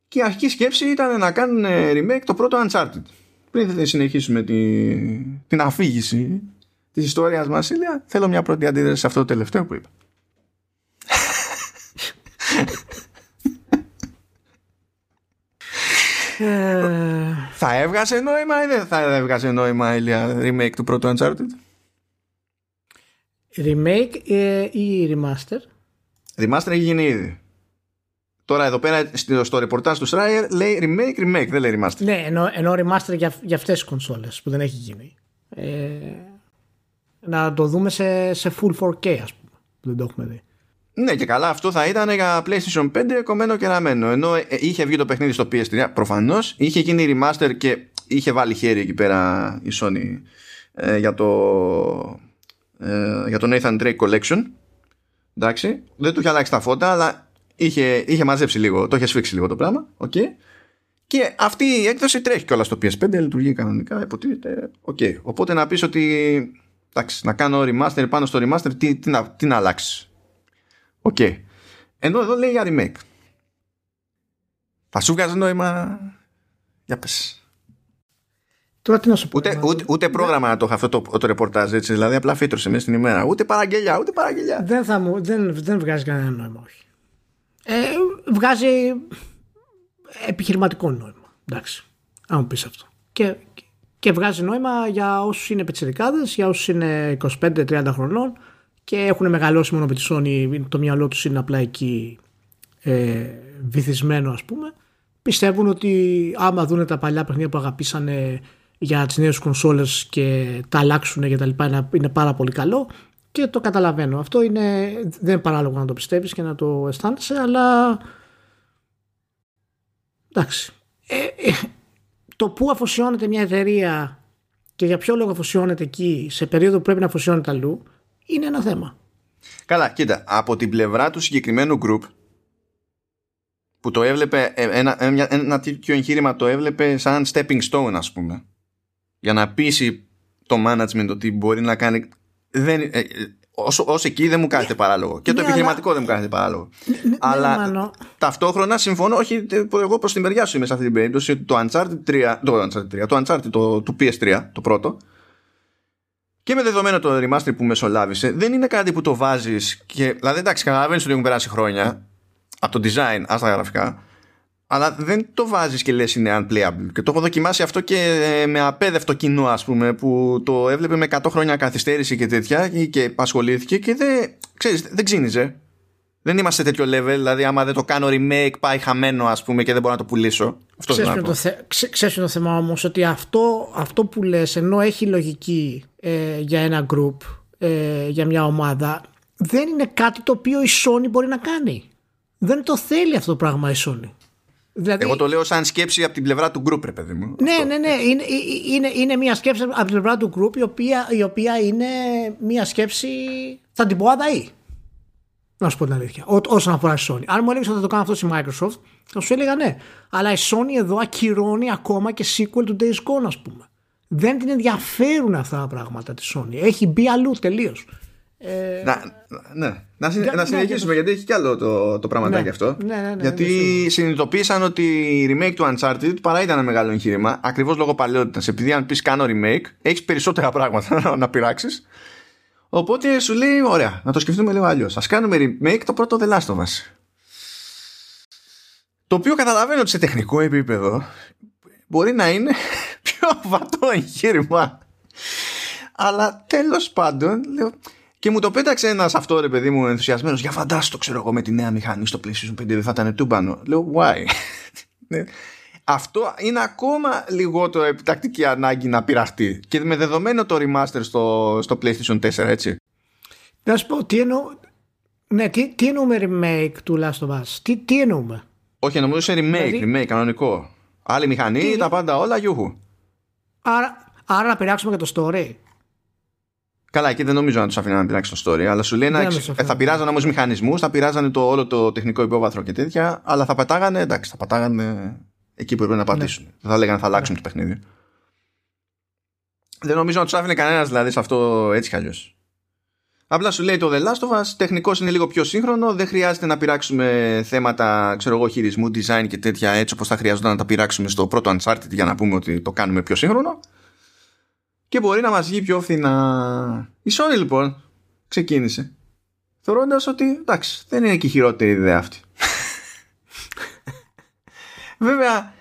Και η αρχική σκέψη ήταν να κάνουν remake το πρώτο Uncharted. Πριν συνεχίσουμε την αφήγηση της ιστορίας μας, Ηλία, θέλω μια πρώτη αντίδραση σε αυτό το τελευταίο που είπα. Θα έβγαζε νόημα ή δεν θα έβγαζε νόημα, Ηλία, remake του πρώτου Uncharted? Remake ή remaster? Remaster έχει γίνει ήδη. Τώρα εδώ πέρα στο ρεπορτάζ του Schreier λέει remake, δεν λέει remaster. Ναι, ενώ remaster για αυτές τις κονσόλες που δεν έχει γίνει. Να το δούμε σε full 4K, ας πούμε, που δεν το έχουμε δει. Ναι, και καλά, αυτό θα ήταν για PlayStation 5 κομμένο και ραμμένο. Ενώ είχε βγει το παιχνίδι στο PS3, προφανώς είχε γίνει remaster και είχε βάλει χέρι εκεί πέρα η Sony για το Nathan Drake Collection. Εντάξει, δεν του είχε αλλάξει τα φώτα, αλλά είχε μαζέψει λίγο, το είχε σφίξει λίγο το πράγμα. Okay. Και αυτή η έκδοση τρέχει κιόλας στο PS5, λειτουργεί κανονικά, υποτίθεται. Okay. Οπότε να πεις ότι εντάξει, να κάνω remaster πάνω στο remaster, τι να αλλάξει. Οκ. Okay. Ενώ εδώ λέει για remake. Θα σου βγάζει νόημα? Για πες. Τώρα τι να σου πω. Ούτε πρόγραμμα να το είχα αυτό το ρεπορτάζ, έτσι, δηλαδή απλά φύτρωσε μέσα στην ημέρα. Ούτε παραγγελιά. Δεν βγάζει κανένα νόημα, όχι. Βγάζει επιχειρηματικό νόημα. Εντάξει, αν μου πεις αυτό. Και βγάζει νόημα για όσους είναι πιτσιρικάδες, για όσους είναι 25-30 χρονών και έχουν μεγαλώσει μόνο με τη Sony, το μυαλό τους είναι απλά εκεί βυθισμένο, ας πούμε. Πιστεύουν ότι άμα δουν τα παλιά παιχνίδια που αγαπήσανε για τις νέες κονσόλες και τα αλλάξουν και τα λοιπά, είναι πάρα πολύ καλό. Και το καταλαβαίνω. Αυτό δεν είναι παράλογο να το πιστεύεις και να το αισθάνεσαι, αλλά εντάξει. Το που αφοσιώνεται μια εταιρεία και για ποιο λόγο αφοσιώνεται εκεί σε περίοδο που πρέπει να αφοσιώνεται αλλού είναι ένα θέμα. Καλά, κοίτα. Από την πλευρά του συγκεκριμένου group που το έβλεπε ένα τέτοιο εγχείρημα, το έβλεπε σαν stepping stone, ας πούμε, για να πείσει το management ότι μπορεί να κάνει. Ως εκεί δεν μου κάθεται παράλογο. Και το επιχειρηματικό δεν μου κάθεται παράλογο. Αλλά ταυτόχρονα συμφωνώ, όχι εγώ προς την μεριά σου είμαι σε αυτή την περίπτωση, το Uncharted 3, το PS3, το πρώτο, Και με δεδομένο το remaster που μεσολάβησε, δεν είναι κάτι που το βάζεις και, δηλαδή, εντάξει, καταλαβαίνεις ότι έχουν περάσει χρόνια από το design, ας τα γραφικά, αλλά δεν το βάζεις και λες είναι unplayable. Και το έχω δοκιμάσει αυτό και με απέδευτο κοινό, ας πούμε, που το έβλεπε με 100 χρόνια καθυστέρηση και τέτοια και ασχολήθηκε και δεν ξύνιζε. Δεν είμαστε σε τέτοιο level, δηλαδή άμα δεν το κάνω remake πάει χαμένο, ας πούμε, και δεν μπορώ να το πουλήσω. Ξέρεις το θέμα όμως, ότι αυτό που λες, ενώ έχει λογική για ένα group, για μια ομάδα, δεν είναι κάτι το οποίο η Sony μπορεί να κάνει. Δεν το θέλει αυτό το πράγμα η Sony. Δηλαδή, εγώ το λέω σαν σκέψη από την πλευρά του group, ρε παιδί μου. Ναι. Είναι μια σκέψη από την πλευρά του group, η οποία είναι μια σκέψη, θα την πω, αδαή. Να σου πω την αλήθεια. Όσον αφορά στη Sony. Αν μου έλεγες ότι θα το κάνω αυτό στη Microsoft, θα σου έλεγα ναι. Αλλά η Sony εδώ ακυρώνει ακόμα και sequel του Days Gone, ας πούμε. Δεν την ενδιαφέρουν αυτά τα πράγματα τη Sony. Έχει μπει αλλού τελείως. Να συνεχίσουμε, γιατί έχει κι άλλο το πραγματάκι αυτό. Γιατί συνειδητοποίησαν ότι η remake του Uncharted παρά ήταν ένα μεγάλο εγχείρημα, ακριβώς λόγω παλαιότητας. Επειδή αν πεις κάνω remake, έχεις περισσότερα πράγματα να πειράξεις. Οπότε σου λέει, ωραία, να το σκεφτούμε λίγο αλλιώς. Ας κάνουμε remake το πρώτο The Last of Us. Το οποίο καταλαβαίνω ότι σε τεχνικό επίπεδο μπορεί να είναι πιο βατό εγχείρημα. Αλλά τέλος πάντων, λέω. Και μου το πέταξε ένας αυτό, ρε παιδί μου, ενθουσιασμένος. Για φαντάσου το, ξέρω εγώ, με τη νέα μηχανή στο PlayStation 5 δεν θα ήταν τούμπανο. Λέω, why? Αυτό είναι ακόμα λιγότερο επιτακτική ανάγκη να πειραχτεί. Και με δεδομένο το remaster στο PlayStation 4, έτσι. Να σου πω, τι εννοούμε remake του Last of Us? Τι εννοούμε? Όχι, εννοούμε remake, κανονικό. Άλλη μηχανή, τα πάντα όλα, γιούχου. Άρα να πειράξουμε και το story. Καλά, εκεί δεν νομίζω να τους αφήναν να πειράξει το story, αλλά σου λέει θα πειράζανε όμως μηχανισμούς, θα πειράζανε όλο το τεχνικό υπόβαθρο και τέτοια, αλλά θα πατάγανε, εντάξει, θα πατάγανε εκεί που πρέπει να πατήσουν. Δεν θα λέγανε θα αλλάξουν το παιχνίδι. Δεν νομίζω να τους άφηνε κανένας, δηλαδή, σε αυτό έτσι κι αλλιώς. Απλά σου λέει το The Last of Us, τεχνικός είναι λίγο πιο σύγχρονο, δεν χρειάζεται να πειράξουμε θέματα, ξέρω εγώ, χειρισμού, design και τέτοια, έτσι όπως θα χρειαζόταν να τα πειράξουμε στο πρώτο Uncharted για να πούμε ότι το κάνουμε πιο σύγχρονο. Και μπορεί να μας βγει πιο φθηνά. Η Sony λοιπόν ξεκίνησε θεωρώντας ότι εντάξει, δεν είναι και η χειρότερη ιδέα αυτή. Βέβαια,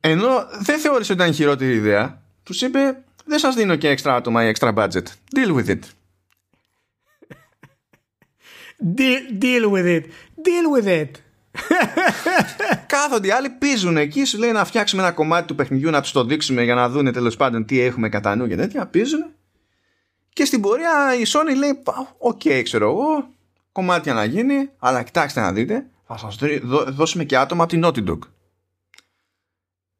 ενώ δεν θεώρησε ότι ήταν η χειρότερη ιδέα, τους είπε δεν σας δίνω και έξτρα άτομα ή έξτρα budget. Deal with it. Deal with it. Κάθονται οι άλλοι, πίζουν εκεί. Σου λέει να φτιάξουμε ένα κομμάτι του παιχνιδιού, να τους το δείξουμε για να δούνε τέλος πάντων τι έχουμε κατά νου και τέτοια. Πίζουν. Και στην πορεία η Sony λέει: Οκ, ξέρω εγώ, κομμάτια να γίνει, αλλά κοιτάξτε να δείτε, θα σας δώσουμε και άτομα από την Naughty Dog.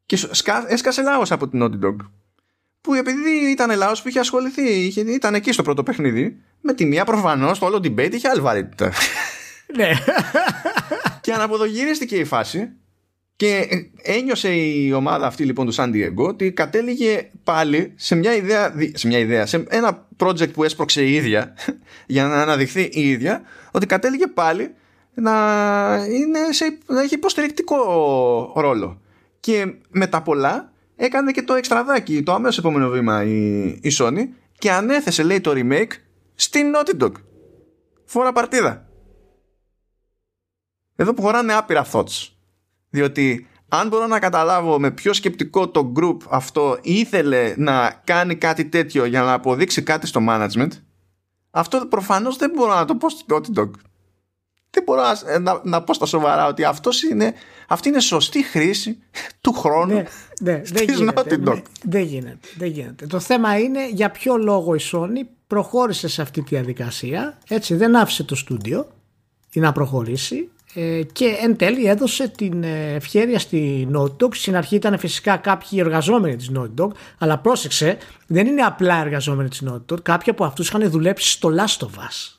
Και έσκασε λαός από την Naughty Dog. Που επειδή ήταν λαός που είχε ασχοληθεί, ήταν εκεί στο πρώτο παιχνίδι, με τη μία προφανώς το όλο debate είχε άλλη βαρύτητα. Ναι. Και αναποδογυρίστηκε η φάση και ένιωσε η ομάδα αυτή λοιπόν του San Diego ότι κατέληγε πάλι σε ένα project που έσπρωξε η ίδια για να αναδειχθεί η ίδια, ότι κατέληγε πάλι να έχει υποστηρικτικό ρόλο. Και με τα πολλά έκανε και το εξτραδάκι, το αμέσως επόμενο βήμα η Sony, και ανέθεσε, λέει, το remake στην Naughty Dog. Φορά παρτίδα. Εδώ που χωράνε άπειρα thoughts. Διότι αν μπορώ να καταλάβω με ποιο σκεπτικό το group αυτό ήθελε να κάνει κάτι τέτοιο για να αποδείξει κάτι στο management, αυτό προφανώς δεν μπορώ να το πω στην Naughty Dog. Δεν μπορώ να πω στα σοβαρά ότι αυτή είναι σωστή χρήση του χρόνου της Naughty Dog. Δεν γίνεται. Το θέμα είναι για ποιο λόγο η Sony προχώρησε σε αυτή τη διαδικασία. Έτσι, δεν άφησε το στούντιο να προχωρήσει. Και εν τέλει έδωσε την ευχέρεια στη Naughty Dog. Στην αρχή ήταν φυσικά κάποιοι εργαζόμενοι της Naughty Dog, αλλά πρόσεξε, δεν είναι απλά εργαζόμενοι της Naughty Dog. Κάποιοι από αυτούς είχαν δουλέψει στο Last of Us.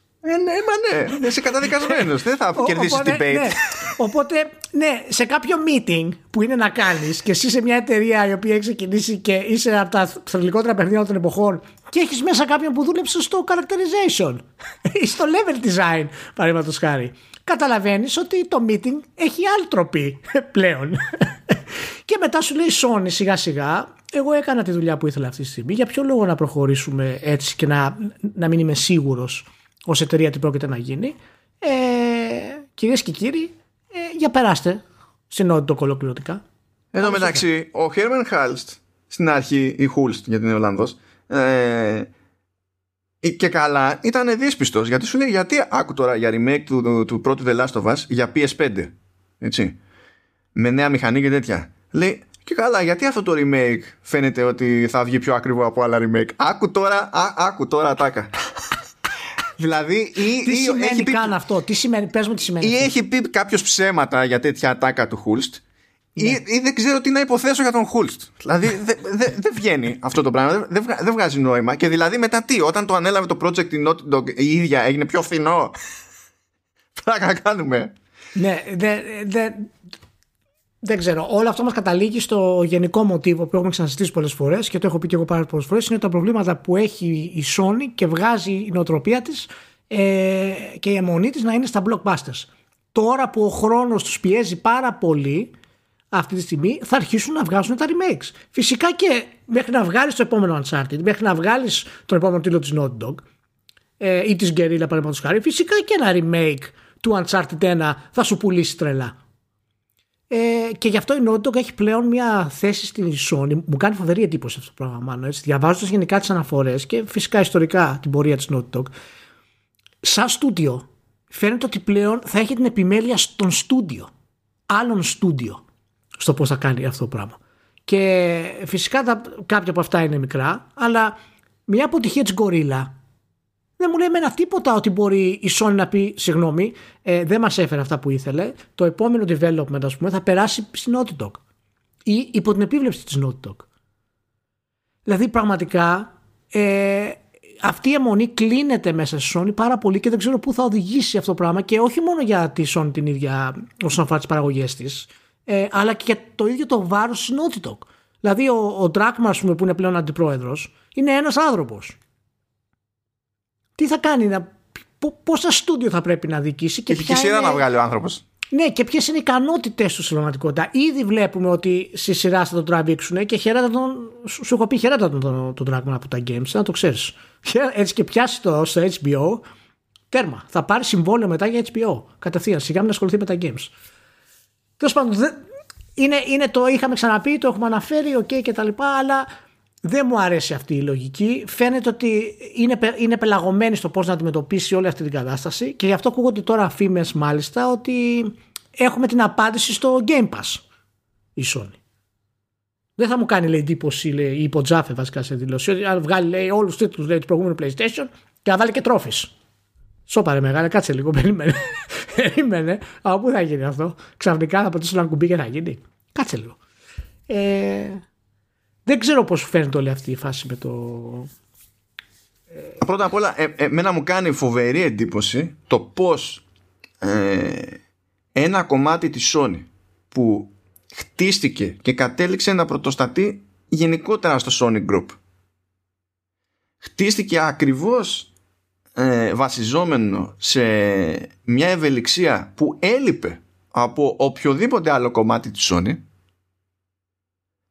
Ναι, είσαι καταδικασμένος. Δεν θα κερδίσεις debate. Οπότε, ναι, σε κάποιο meeting που είναι να κάνεις και εσύ σε μια εταιρεία η οποία έχει ξεκινήσει και είσαι από τα θρηλυκότερα παιχνίδια των εποχών και έχεις μέσα κάποιον που δούλεψε στο characterization ή στο level design, παραδείγματος χάρη. Καταλαβαίνεις ότι το meeting έχει άλλη τροπή πλέον. Και μετά σου λέει η Sony σιγά σιγά εγώ έκανα τη δουλειά που ήθελα αυτή τη στιγμή. Για ποιο λόγο να προχωρήσουμε έτσι και να μην είμαι σίγουρος ως εταιρεία τι πρόκειται να γίνει. Κυρίες και κύριοι, για περάστε στην Naughty Dog ολοκληρωτικά. Εν τω μεταξύ, ο Χέρμαν Χάλστ, στην αρχή, η Χούλστ γιατί είναι Ολλανδός, και καλά ήταν δύσπιστος, γιατί σου λέει γιατί άκου τώρα για remake του πρώτου The Last of Us για PS5, έτσι, με νέα μηχανή και τέτοια. Λέει και καλά γιατί αυτό το remake φαίνεται ότι θα βγει πιο ακριβό από άλλα remake. Άκου τώρα τάκα. Δηλαδή, τι σημαίνει καν αυτό, τι σημαίνει, πες μου τι σημαίνει. Ή έχει πει κάποιος ψέματα για τέτοια ατάκα του Χούλστ, ναι. ή δεν ξέρω τι να υποθέσω για τον Χούλστ. Δηλαδή δεν βγαίνει αυτό το πράγμα, δεν βγάζει νόημα. Και δηλαδή μετά τι, όταν το ανέλαβε το project η Naughty Dog η ίδια έγινε πιο φθηνό. Πράγμα κάνουμε. Ναι, δεν ξέρω. Όλο αυτό μας καταλήγει στο γενικό μοτίβο που έχουμε ξανασυζητήσει πολλές φορές και το έχω πει και εγώ πάρα πολλές φορές. Είναι τα προβλήματα που έχει η Sony και βγάζει η νοοτροπία της και η αιμονή της να είναι στα blockbusters. Τώρα που ο χρόνος τους πιέζει πάρα πολύ, αυτή τη στιγμή θα αρχίσουν να βγάζουν τα remakes. Φυσικά και μέχρι να βγάλεις το επόμενο Uncharted, μέχρι να βγάλεις τον επόμενο τίτλο της Naughty Dog ή της Guerrilla παραδείγματος χάρη, φυσικά και ένα remake του Uncharted 1 θα σου πουλήσει τρελά. Και γι' αυτό η Naughty Dog έχει πλέον μια θέση στην Sony. Μου κάνει φοβερή εντύπωση αυτό το πράγμα, μάλλον, έτσι. Διαβάζοντας γενικά τις αναφορές και φυσικά ιστορικά την πορεία της Naughty Dog, σαν στούντιο φαίνεται ότι πλέον θα έχει την επιμέλεια στον στούντιο, άλλων στούντιο, στο πώς θα κάνει αυτό το πράγμα. Και φυσικά κάποια από αυτά είναι μικρά, αλλά μια αποτυχία της Gorilla δεν μου λέει εμένα τίποτα ότι μπορεί η Sony να πει συγγνώμη, δεν μας έφερε αυτά που ήθελε. Το επόμενο development, ας πούμε, θα περάσει στην Naughty Dog ή υπό την επίβλεψη της Naughty Dog. Δηλαδή πραγματικά αυτή η αιμονή κλείνεται μέσα στη Sony πάρα πολύ και δεν ξέρω πού θα οδηγήσει αυτό το πράγμα, και όχι μόνο για τη Sony την ίδια όσον αφορά τις παραγωγές της, αλλά και για το ίδιο το βάρος της Naughty Dog. Δηλαδή ο Drachma, ας πούμε, που είναι πλέον αντιπρόεδρος, είναι ένας άνθρωπος. Τι θα κάνει, πόσα στούντιο θα πρέπει να διοικήσει και ποια σειρά να βγάλει ο άνθρωπος. Ναι, και ποιες είναι οι ικανότητες του στην πραγματικότητα. Ήδη βλέπουμε ότι στη σειρά θα τον τραβήξουν και σου έχω πει χαιρέτα τον Drachma από τα games, να το ξέρεις. Έτσι και πιάσει στο HBO, τέρμα. Θα πάρει συμβόλαιο μετά για HBO. Κατευθείαν, σιγά μην ασχοληθεί με τα games. Τέλος πάντων, είναι το είχαμε ξαναπεί, το έχουμε αναφέρει, OK και τα λοιπά, αλλά δεν μου αρέσει αυτή η λογική. Φαίνεται ότι είναι πελαγωμένη στο πώς να αντιμετωπίσει όλη αυτή την κατάσταση, και γι' αυτό ακούγονται τώρα φήμες, μάλιστα, ότι έχουμε την απάντηση στο Game Pass η Sony. Δεν θα μου κάνει, λέει, εντύπωση, λέει, υποτζάφε βασικά σε δηλώση, ότι αν βγάλει, λέει, όλους τους τίτλους, λέει, του προηγούμενου PlayStation και θα βάλει και trophies. Σώπαρε μεγάλα, κάτσε λίγο, περίμενε. Από πού θα γίνει αυτό? Ξαφνικά θα πατήσω ένα κουμπί και θα γίνει? Κάτσε λίγο. Δεν ξέρω πώς φαίνεται όλη αυτή η φάση με το... Πρώτα απ' όλα, εμένα μου κάνει φοβερή εντύπωση το πώς ένα κομμάτι της Sony που χτίστηκε και κατέληξε να πρωτοστατεί γενικότερα στο Sony Group, χτίστηκε ακριβώς βασιζόμενο σε μια ευελιξία που έλειπε από οποιοδήποτε άλλο κομμάτι της Sony,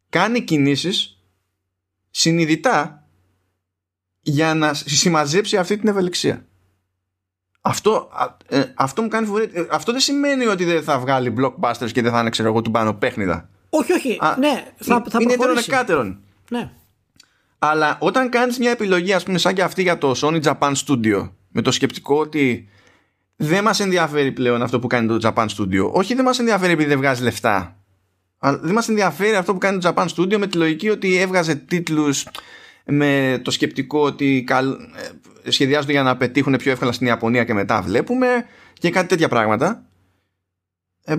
κάνει κινήσεις συνειδητά για να συμμαζέψει αυτή την ευελιξία. Αυτό μου κάνει φοβερή. Αυτό δεν σημαίνει ότι δεν θα βγάλει blockbusters και δεν θα είναι, ξέρω εγώ, του πάνω παίχνιδα. Όχι, ναι, θα είναι προχωρήσει. Είναι έτερον. Ναι. Αλλά όταν κάνεις μια επιλογή, ας πούμε, σαν και αυτή για το Sony Japan Studio, με το σκεπτικό ότι δεν μας ενδιαφέρει πλέον αυτό που κάνει το Japan Studio. Όχι, δεν μας ενδιαφέρει επειδή δεν βγάζει λεφτά, αλλά δεν μας ενδιαφέρει αυτό που κάνει το Japan Studio με τη λογική ότι έβγαζε τίτλους με το σκεπτικό ότι σχεδιάζονται για να πετύχουν πιο εύκολα στην Ιαπωνία και μετά βλέπουμε, και κάτι τέτοια πράγματα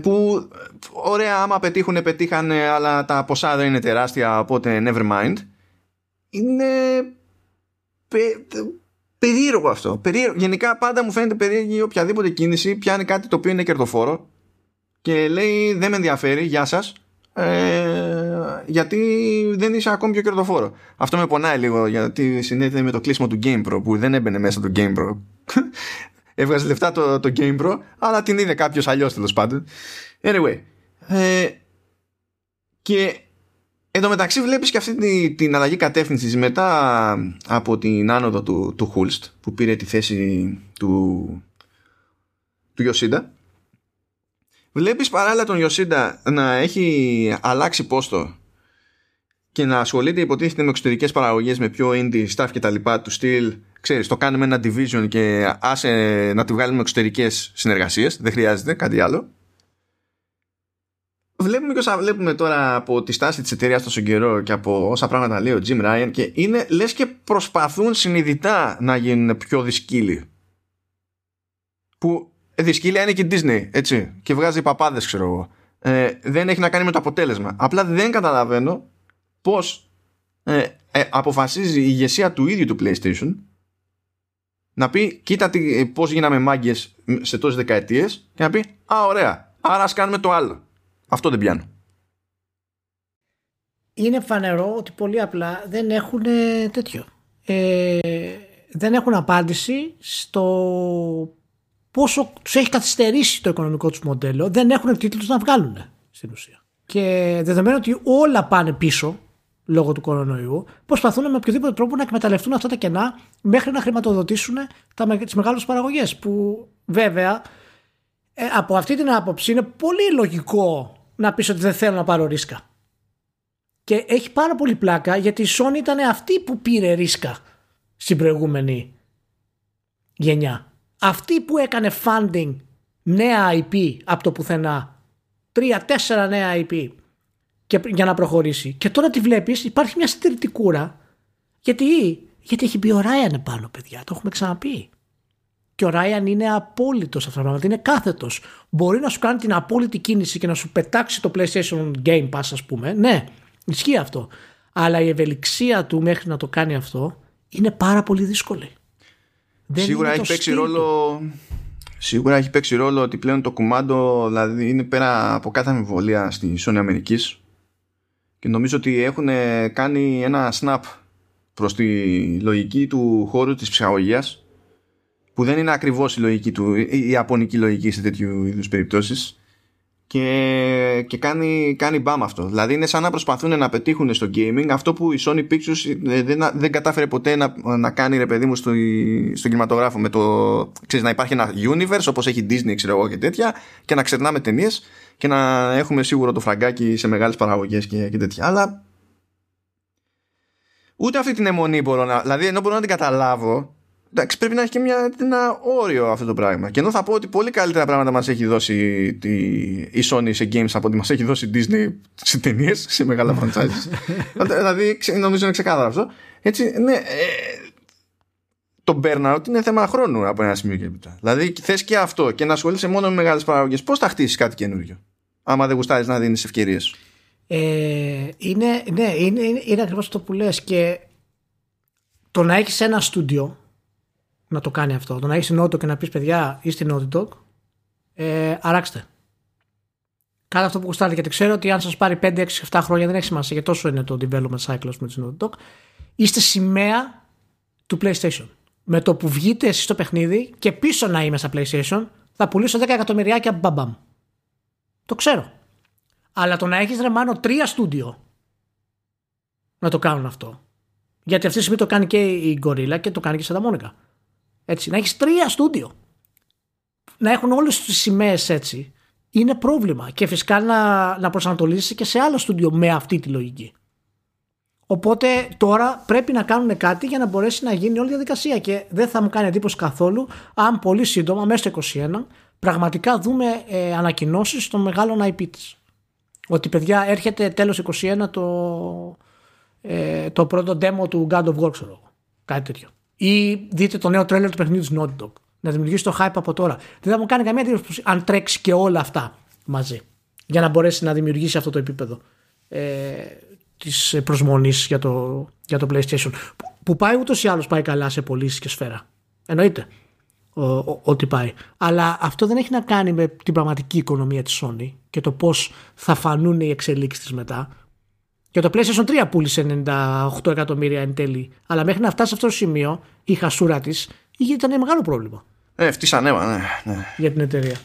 που ωραία, άμα πετύχουν πετύχανε, αλλά τα ποσά δεν είναι τεράστια, οπότε never mind. Είναι περίεργο αυτό. Γενικά πάντα μου φαίνεται περίεργη οποιαδήποτε κίνηση πιάνει κάτι το οποίο είναι κερδοφόρο και λέει δεν με ενδιαφέρει, γεια σας, γιατί δεν είσαι ακόμη πιο κερδοφόρο. Αυτό με πονάει λίγο, γιατί συνέβη με το κλείσιμο του GamePro, που δεν έμπαινε μέσα το GamePro. Έβγαζε λεφτά το GamePro, αλλά την είδε κάποιος αλλιώς, τέλος πάντων. Anyway, και Εν τω μεταξύ βλέπεις και αυτή την αλλαγή κατεύθυνσης μετά από την άνοδο του Χούλστ, που πήρε τη θέση του Ιωσίντα. Βλέπεις παράλληλα τον Ιωσίντα να έχει αλλάξει πόστο και να ασχολείται υποτίθεται με εξωτερικές παραγωγές, με πιο indie stuff και τα λοιπά, του στυλ, ξέρεις, το κάνουμε ένα division και άσε να τη βγάλουμε εξωτερικές συνεργασίες, δεν χρειάζεται κάτι άλλο. Βλέπουμε και όσα βλέπουμε τώρα από τη στάση της εταιρείας τόσο καιρό και από όσα πράγματα λέει ο Jim Ryan, και είναι λες και προσπαθούν συνειδητά να γίνουν πιο δυσκύλοι. Που δυσκύλια είναι και η Disney, έτσι, και βγάζει παπάδες, ξέρω εγώ. Δεν έχει να κάνει με το αποτέλεσμα. Απλά δεν καταλαβαίνω πώς αποφασίζει η ηγεσία του ίδιου του PlayStation να πει κοίτα πώς γίναμε μάγκες σε τόσες δεκαετίες, και να πει α, ωραία, άρα ας κάνουμε το άλλο. Αυτό δεν πιάνω. Είναι φανερό ότι πολύ απλά δεν έχουν τέτοιο. Δεν έχουν απάντηση στο πόσο τους έχει καθυστερήσει το οικονομικό τους μοντέλο. Δεν έχουν τίτλους να βγάλουν στην ουσία. Και δεδομένου ότι όλα πάνε πίσω λόγω του κορονοϊού, προσπαθούν με οποιοδήποτε τρόπο να εκμεταλλευτούν αυτά τα κενά μέχρι να χρηματοδοτήσουν τις μεγάλες παραγωγές, που βέβαια από αυτή την άποψη είναι πολύ λογικό να πεις ότι δεν θέλω να πάρω ρίσκα. Και έχει πάρα πολύ πλάκα, γιατί η Sony ήταν αυτή που πήρε ρίσκα στην προηγούμενη γενιά. Αυτή που έκανε funding νέα IP από το πουθενά, 3-4 νέα IP, και για να προχωρήσει. Και τώρα τη βλέπεις, υπάρχει μια συντηρητικούρα, γιατί έχει μπει ο Ryan πάνω, παιδιά, το έχουμε ξαναπεί. Και ο Ryan είναι απόλυτος σε αυτά τα πράγματα, είναι κάθετος. Μπορεί να σου κάνει την απόλυτη κίνηση και να σου πετάξει το PlayStation Game Pass, ας πούμε. Ναι, ισχύει αυτό. Αλλά η ευελιξία του μέχρι να το κάνει αυτό είναι πάρα πολύ δύσκολη. Σίγουρα έχει παίξει ρόλο ότι πλέον το κουμάντο, δηλαδή, είναι πέρα από κάθε αμφιβολία στη Sony Αμερικής, και νομίζω ότι έχουν κάνει ένα snap προς τη λογική του χώρου της ψυχαγωγίας, που δεν είναι ακριβώς η λογική του, η ιαπωνική λογική σε τέτοιου είδους περιπτώσεις, και κάνει μπαμ αυτό. Δηλαδή είναι σαν να προσπαθούν να πετύχουν στο gaming αυτό που η Sony Pictures δεν κατάφερε ποτέ να κάνει, ρε παιδί μου, στον κινηματογράφο, με το, ξέρεις, να υπάρχει ένα universe όπως έχει Disney, ξέρω εγώ, και τέτοια, και να ξερνάμε ταινίες και να έχουμε σίγουρο το φραγκάκι σε μεγάλες παραγωγές και τέτοια. Αλλά ούτε αυτή την αιμονή μπορώ να, δηλαδή, ενώ μπορώ να την καταλάβω, εντάξει, πρέπει να έχει και ένα όριο αυτό το πράγμα. Και ενώ θα πω ότι πολύ καλύτερα πράγματα μας έχει δώσει η Sony σε games από ότι μας έχει δώσει η Disney σε ταινίες, σε μεγάλα franchises. Δηλαδή, νομίζω είναι ξεκάθαρο αυτό. Έτσι, ναι, το burnout είναι θέμα χρόνου από ένα σημείο και έπειτα. Δηλαδή, θες και αυτό, και να ασχολείσαι μόνο με μεγάλες παραγωγές. Πώς θα χτίσεις κάτι καινούριο, άμα δεν γουστάρεις να δίνεις ευκαιρίες. Είναι ακριβώς αυτό που λες. Και το να έχεις ένα στούντιο να το κάνει αυτό, το να έχεις Naughty Dog και να πεις παιδιά είστε Naughty Dog, αράξτε κάτω αυτό που κουστάρετε, γιατί ξέρω ότι αν σας πάρει 5, 6, 7 χρόνια δεν έχει σημασία, γιατί τόσο είναι το development cycle με τις Naughty Dog. Είστε σημαία του PlayStation. Με το που βγείτε εσείς στο παιχνίδι και πίσω να είμαι στα PlayStation, θα πουλήσω 10 εκατομμυριάκια μπαμπαμ, το ξέρω. Αλλά το να έχεις, ρε μάνο, 3 στούντιο να το κάνουν αυτό, γιατί αυτή τη στιγμή το κάνει και η Gorilla και το κάνει και η Santa Monica. Έτσι, να έχεις 3 στούντιο να έχουν όλες τις σημαίες, έτσι, είναι πρόβλημα. Και φυσικά να προσανατολίσεις και σε άλλο στούντιο με αυτή τη λογική. Οπότε τώρα πρέπει να κάνουν κάτι για να μπορέσει να γίνει όλη η διαδικασία. Και δεν θα μου κάνει εντύπωση καθόλου αν πολύ σύντομα, μέσα στο 2021, πραγματικά δούμε ανακοινώσεις των μεγάλων IP της. Ότι παιδιά έρχεται τέλος 2021 το πρώτο demo του God of War, ξέρω, κάτι τέτοιο. Ή δείτε το νέο τρέλερ του παιχνιδιού της Naughty Dog. Να δημιουργήσει το hype από τώρα. Δεν θα μου κάνει καμία εντύπωση αν τρέξει και όλα αυτά μαζί, για να μπορέσει να δημιουργήσει αυτό το επίπεδο της προσμονής για το PlayStation, που πάει ούτως ή άλλως, πάει καλά σε πωλήσεις και σφαίρα. Εννοείται ότι πάει. Αλλά αυτό δεν έχει να κάνει με την πραγματική οικονομία της Sony και το πώς θα φανούν οι εξελίξεις της μετά. Και το PlayStation 3 πούλησε 98 εκατομμύρια εν τέλει. Αλλά μέχρι να φτάσει σε αυτό το σημείο, η χασούρα της ήταν ένα μεγάλο πρόβλημα. Αυτή ανέβα, ναι. Για την εταιρεία.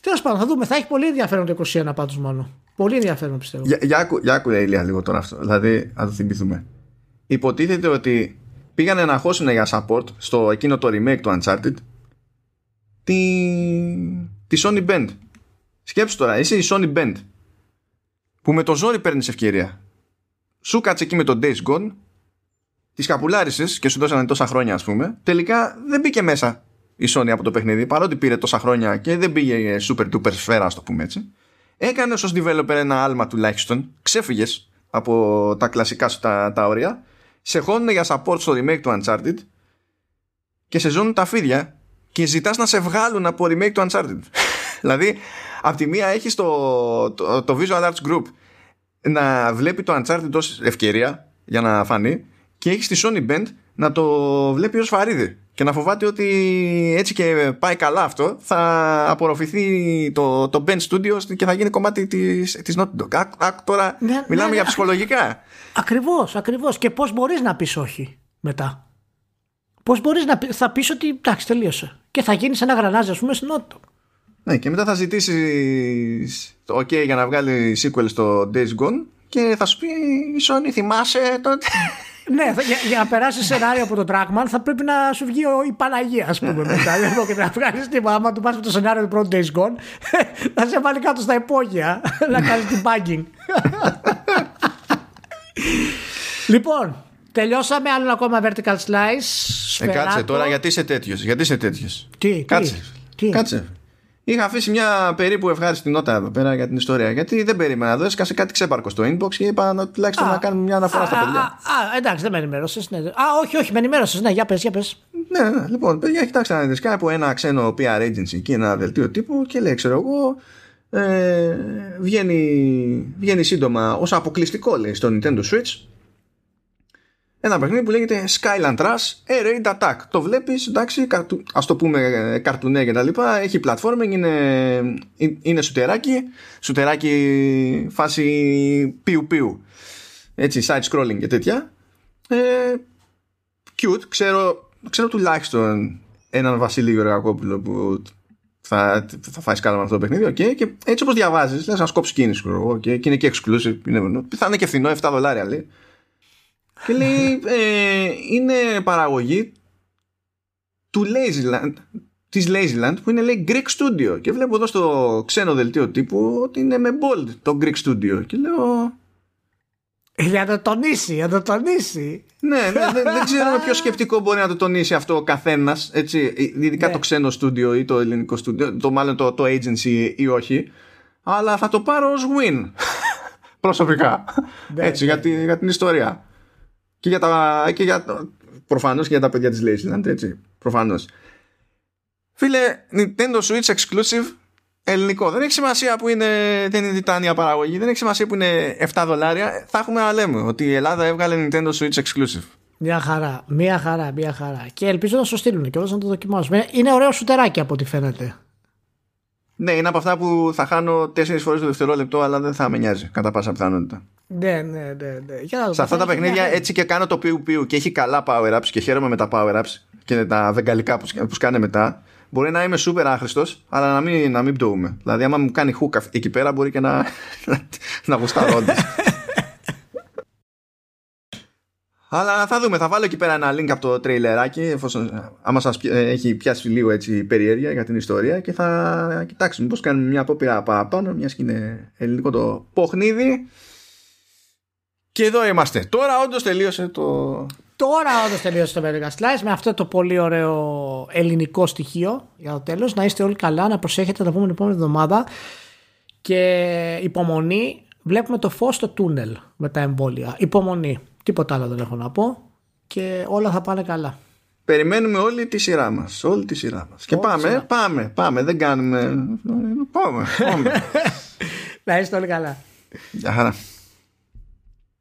Τέλος πάντων, θα δούμε. Θα έχει πολύ ενδιαφέρον το 2021, πάντως, μάλλον. Πολύ ενδιαφέρον πιστεύω. Για άκουγα ηλία λίγο τώρα αυτό. Δηλαδή θα το θυμηθούμε. Υποτίθεται ότι πήγανε να χώσουν για support στο εκείνο το remake του Uncharted τη Sony Band. Σκέψου τώρα, είσαι η Sony Band που με το ζόρι παίρνεις ευκαιρία. Σου κάτσε εκεί με τον Days Gone, τις καπουλάρισες και σου δώσανε τόσα χρόνια, ας πούμε. Τελικά δεν μπήκε μέσα η Sony από το παιχνίδι, παρότι πήρε τόσα χρόνια και δεν πήγε super duper σφαίρα, ας το πούμε έτσι. Έκανες ως developer ένα άλμα τουλάχιστον, ξέφυγες από τα κλασικά σου τα όρια, σε χώνουν για support στο remake του Uncharted και σε ζώνουν τα φίδια και ζητάς να σε βγάλουν από remake του Uncharted. Δηλαδή, από τη μία έχεις το Visual Arts Group να βλέπει το Uncharted ως ευκαιρία για να φανεί και έχεις τη Sony Band να το βλέπει ως φαρίδι και να φοβάται ότι έτσι και πάει καλά αυτό θα απορροφηθεί το Band Studios και θα γίνει κομμάτι της Naughty Dog. Τώρα ναι, μιλάμε για ψυχολογικά. Ακριβώς. Και πώς μπορείς να πεις όχι μετά. Πώς μπορείς θα πεις ότι εντάξει τελείωσε και θα γίνεις ένα γρανάζι ας πούμε στην Naughty Dog. Ναι, και μετά θα ζητήσεις το OK για να βγάλει sequel στο Days Gone και θα σου πει η Sony θυμάσαι τότε. Ναι, για να περάσει σενάριο από τον Trackman θα πρέπει να σου βγει η Παναγία, ας πούμε. Μετά εδώ και να βγάλει τίποτα. Άμα του πας με το σενάριο του πρώτου Days Gone, θα σε βάλει κάτω στα υπόγεια να κάνει την bugging. Λοιπόν, τελειώσαμε. Άλλο ακόμα vertical slice. Κάτσε τώρα, γιατί είσαι τέτοιο. Κάτσε. Είχα αφήσει μια περίπου ευχάριστη νότα εδώ πέρα για την ιστορία. Γιατί δεν περίμενα εδώ. Έσκασε κάτι ξέπαρκο στο inbox και είπα τουλάχιστον να κάνουμε μια αναφορά στα παιδιά. Εντάξει, δεν με ενημέρωσες. Ναι. Όχι, με ενημέρωσες. Ναι, για πες. Ναι, λοιπόν, παιδιά, κοιτάξτε να δείτε από ένα ξένο PR agency εκεί, ένα δελτίο τύπου και λέει, ξέρω εγώ, βγαίνει σύντομα ως αποκλειστικό, λέει, στο Nintendo Switch. Ένα παιχνίδι που λέγεται Skyland Rush Air Raid Attack. Το βλέπεις, εντάξει, ας το πούμε καρτουνέ και τα λοιπά. Έχει platforming, είναι σουτεράκι φάση πιου πιου, έτσι, side scrolling και τέτοια. Cute, ξέρω τουλάχιστον έναν Βασίλη Γεωργακόπουλο που θα φάει σκάλα με αυτό το παιχνίδι, okay. Και έτσι όπως διαβάζεις, λες να σκόψεις κίνηση, okay. Και είναι και exclusive, θα είναι και φθηνό, $7 λέει. Και λέει, είναι παραγωγή της Lazyland, που είναι, λέει, Greek Studio. Και βλέπω εδώ στο ξένο δελτίο τύπου ότι είναι με bold το Greek Studio. Και λέω... Για να το τονίσει. Ναι, δεν ξέρω με ποιο σκεπτικό μπορεί να το τονίσει αυτό ο καθένας, έτσι, ειδικά ναι. Το ξένο στούντιο ή το ελληνικό στούντιο, μάλλον το agency ή όχι. Αλλά θα το πάρω ως win, προσωπικά, έτσι, ναι. Για την ιστορία. Και προφανώς και για τα παιδιά της Lazyland, έτσι, προφανώς. Φίλε, Nintendo Switch exclusive ελληνικό. Δεν έχει σημασία που δεν είναι τιτάνια παραγωγή, δεν έχει σημασία που είναι $7. Θα έχουμε να λέμε ότι η Ελλάδα έβγαλε Nintendo Switch exclusive. Μια χαρά. Και ελπίζω να σου στείλουν και όλες να το δοκιμάσουμε. Είναι ωραίο σουτεράκι από ό,τι φαίνεται. Ναι, είναι από αυτά που θα χάνω 4 φορές το δευτερόλεπτο, αλλά δεν θα με νοιάζει κατά πάσα πιθανότητα. Ναι. Σε αυτά τα παιχνίδια έτσι και κάνω το πιου πιου και έχει καλά power-ups και χαίρομαι με τα power-ups και τα βεγγαλικά που σκάνε μετά. Μπορεί να είμαι super άχρηστος, αλλά να μην πτωούμε. Δηλαδή, άμα μου κάνει hook εκεί πέρα, μπορεί και να γουστάρω όντως. Αλλά θα δούμε, θα βάλω εκεί πέρα ένα link από το τρέιλεράκι, εφόσον άμα σας έχει πιάσει λίγο έτσι περιέργεια για την ιστορία, και θα κοιτάξουμε πώς κάνουμε μια απόπειρα παραπάνω, μιας και είναι ελληνικό το παιχνίδι. Και εδώ είμαστε. Τώρα όντως τελείωσε το Vertical Slice με αυτό το πολύ ωραίο ελληνικό στοιχείο για το τέλος. Να είστε όλοι καλά, να προσέχετε, να πούμε την επόμενη εβδομάδα και υπομονή. Βλέπουμε το φως στο τούνελ με τα εμβόλια. Υπομονή. Τίποτα άλλο δεν έχω να πω και όλα θα πάνε καλά. Περιμένουμε όλη τη σειρά μας. Και πάμε. Δεν κάνουμε. Πάμε. Να είστε όλοι καλά. Γεια χαρά.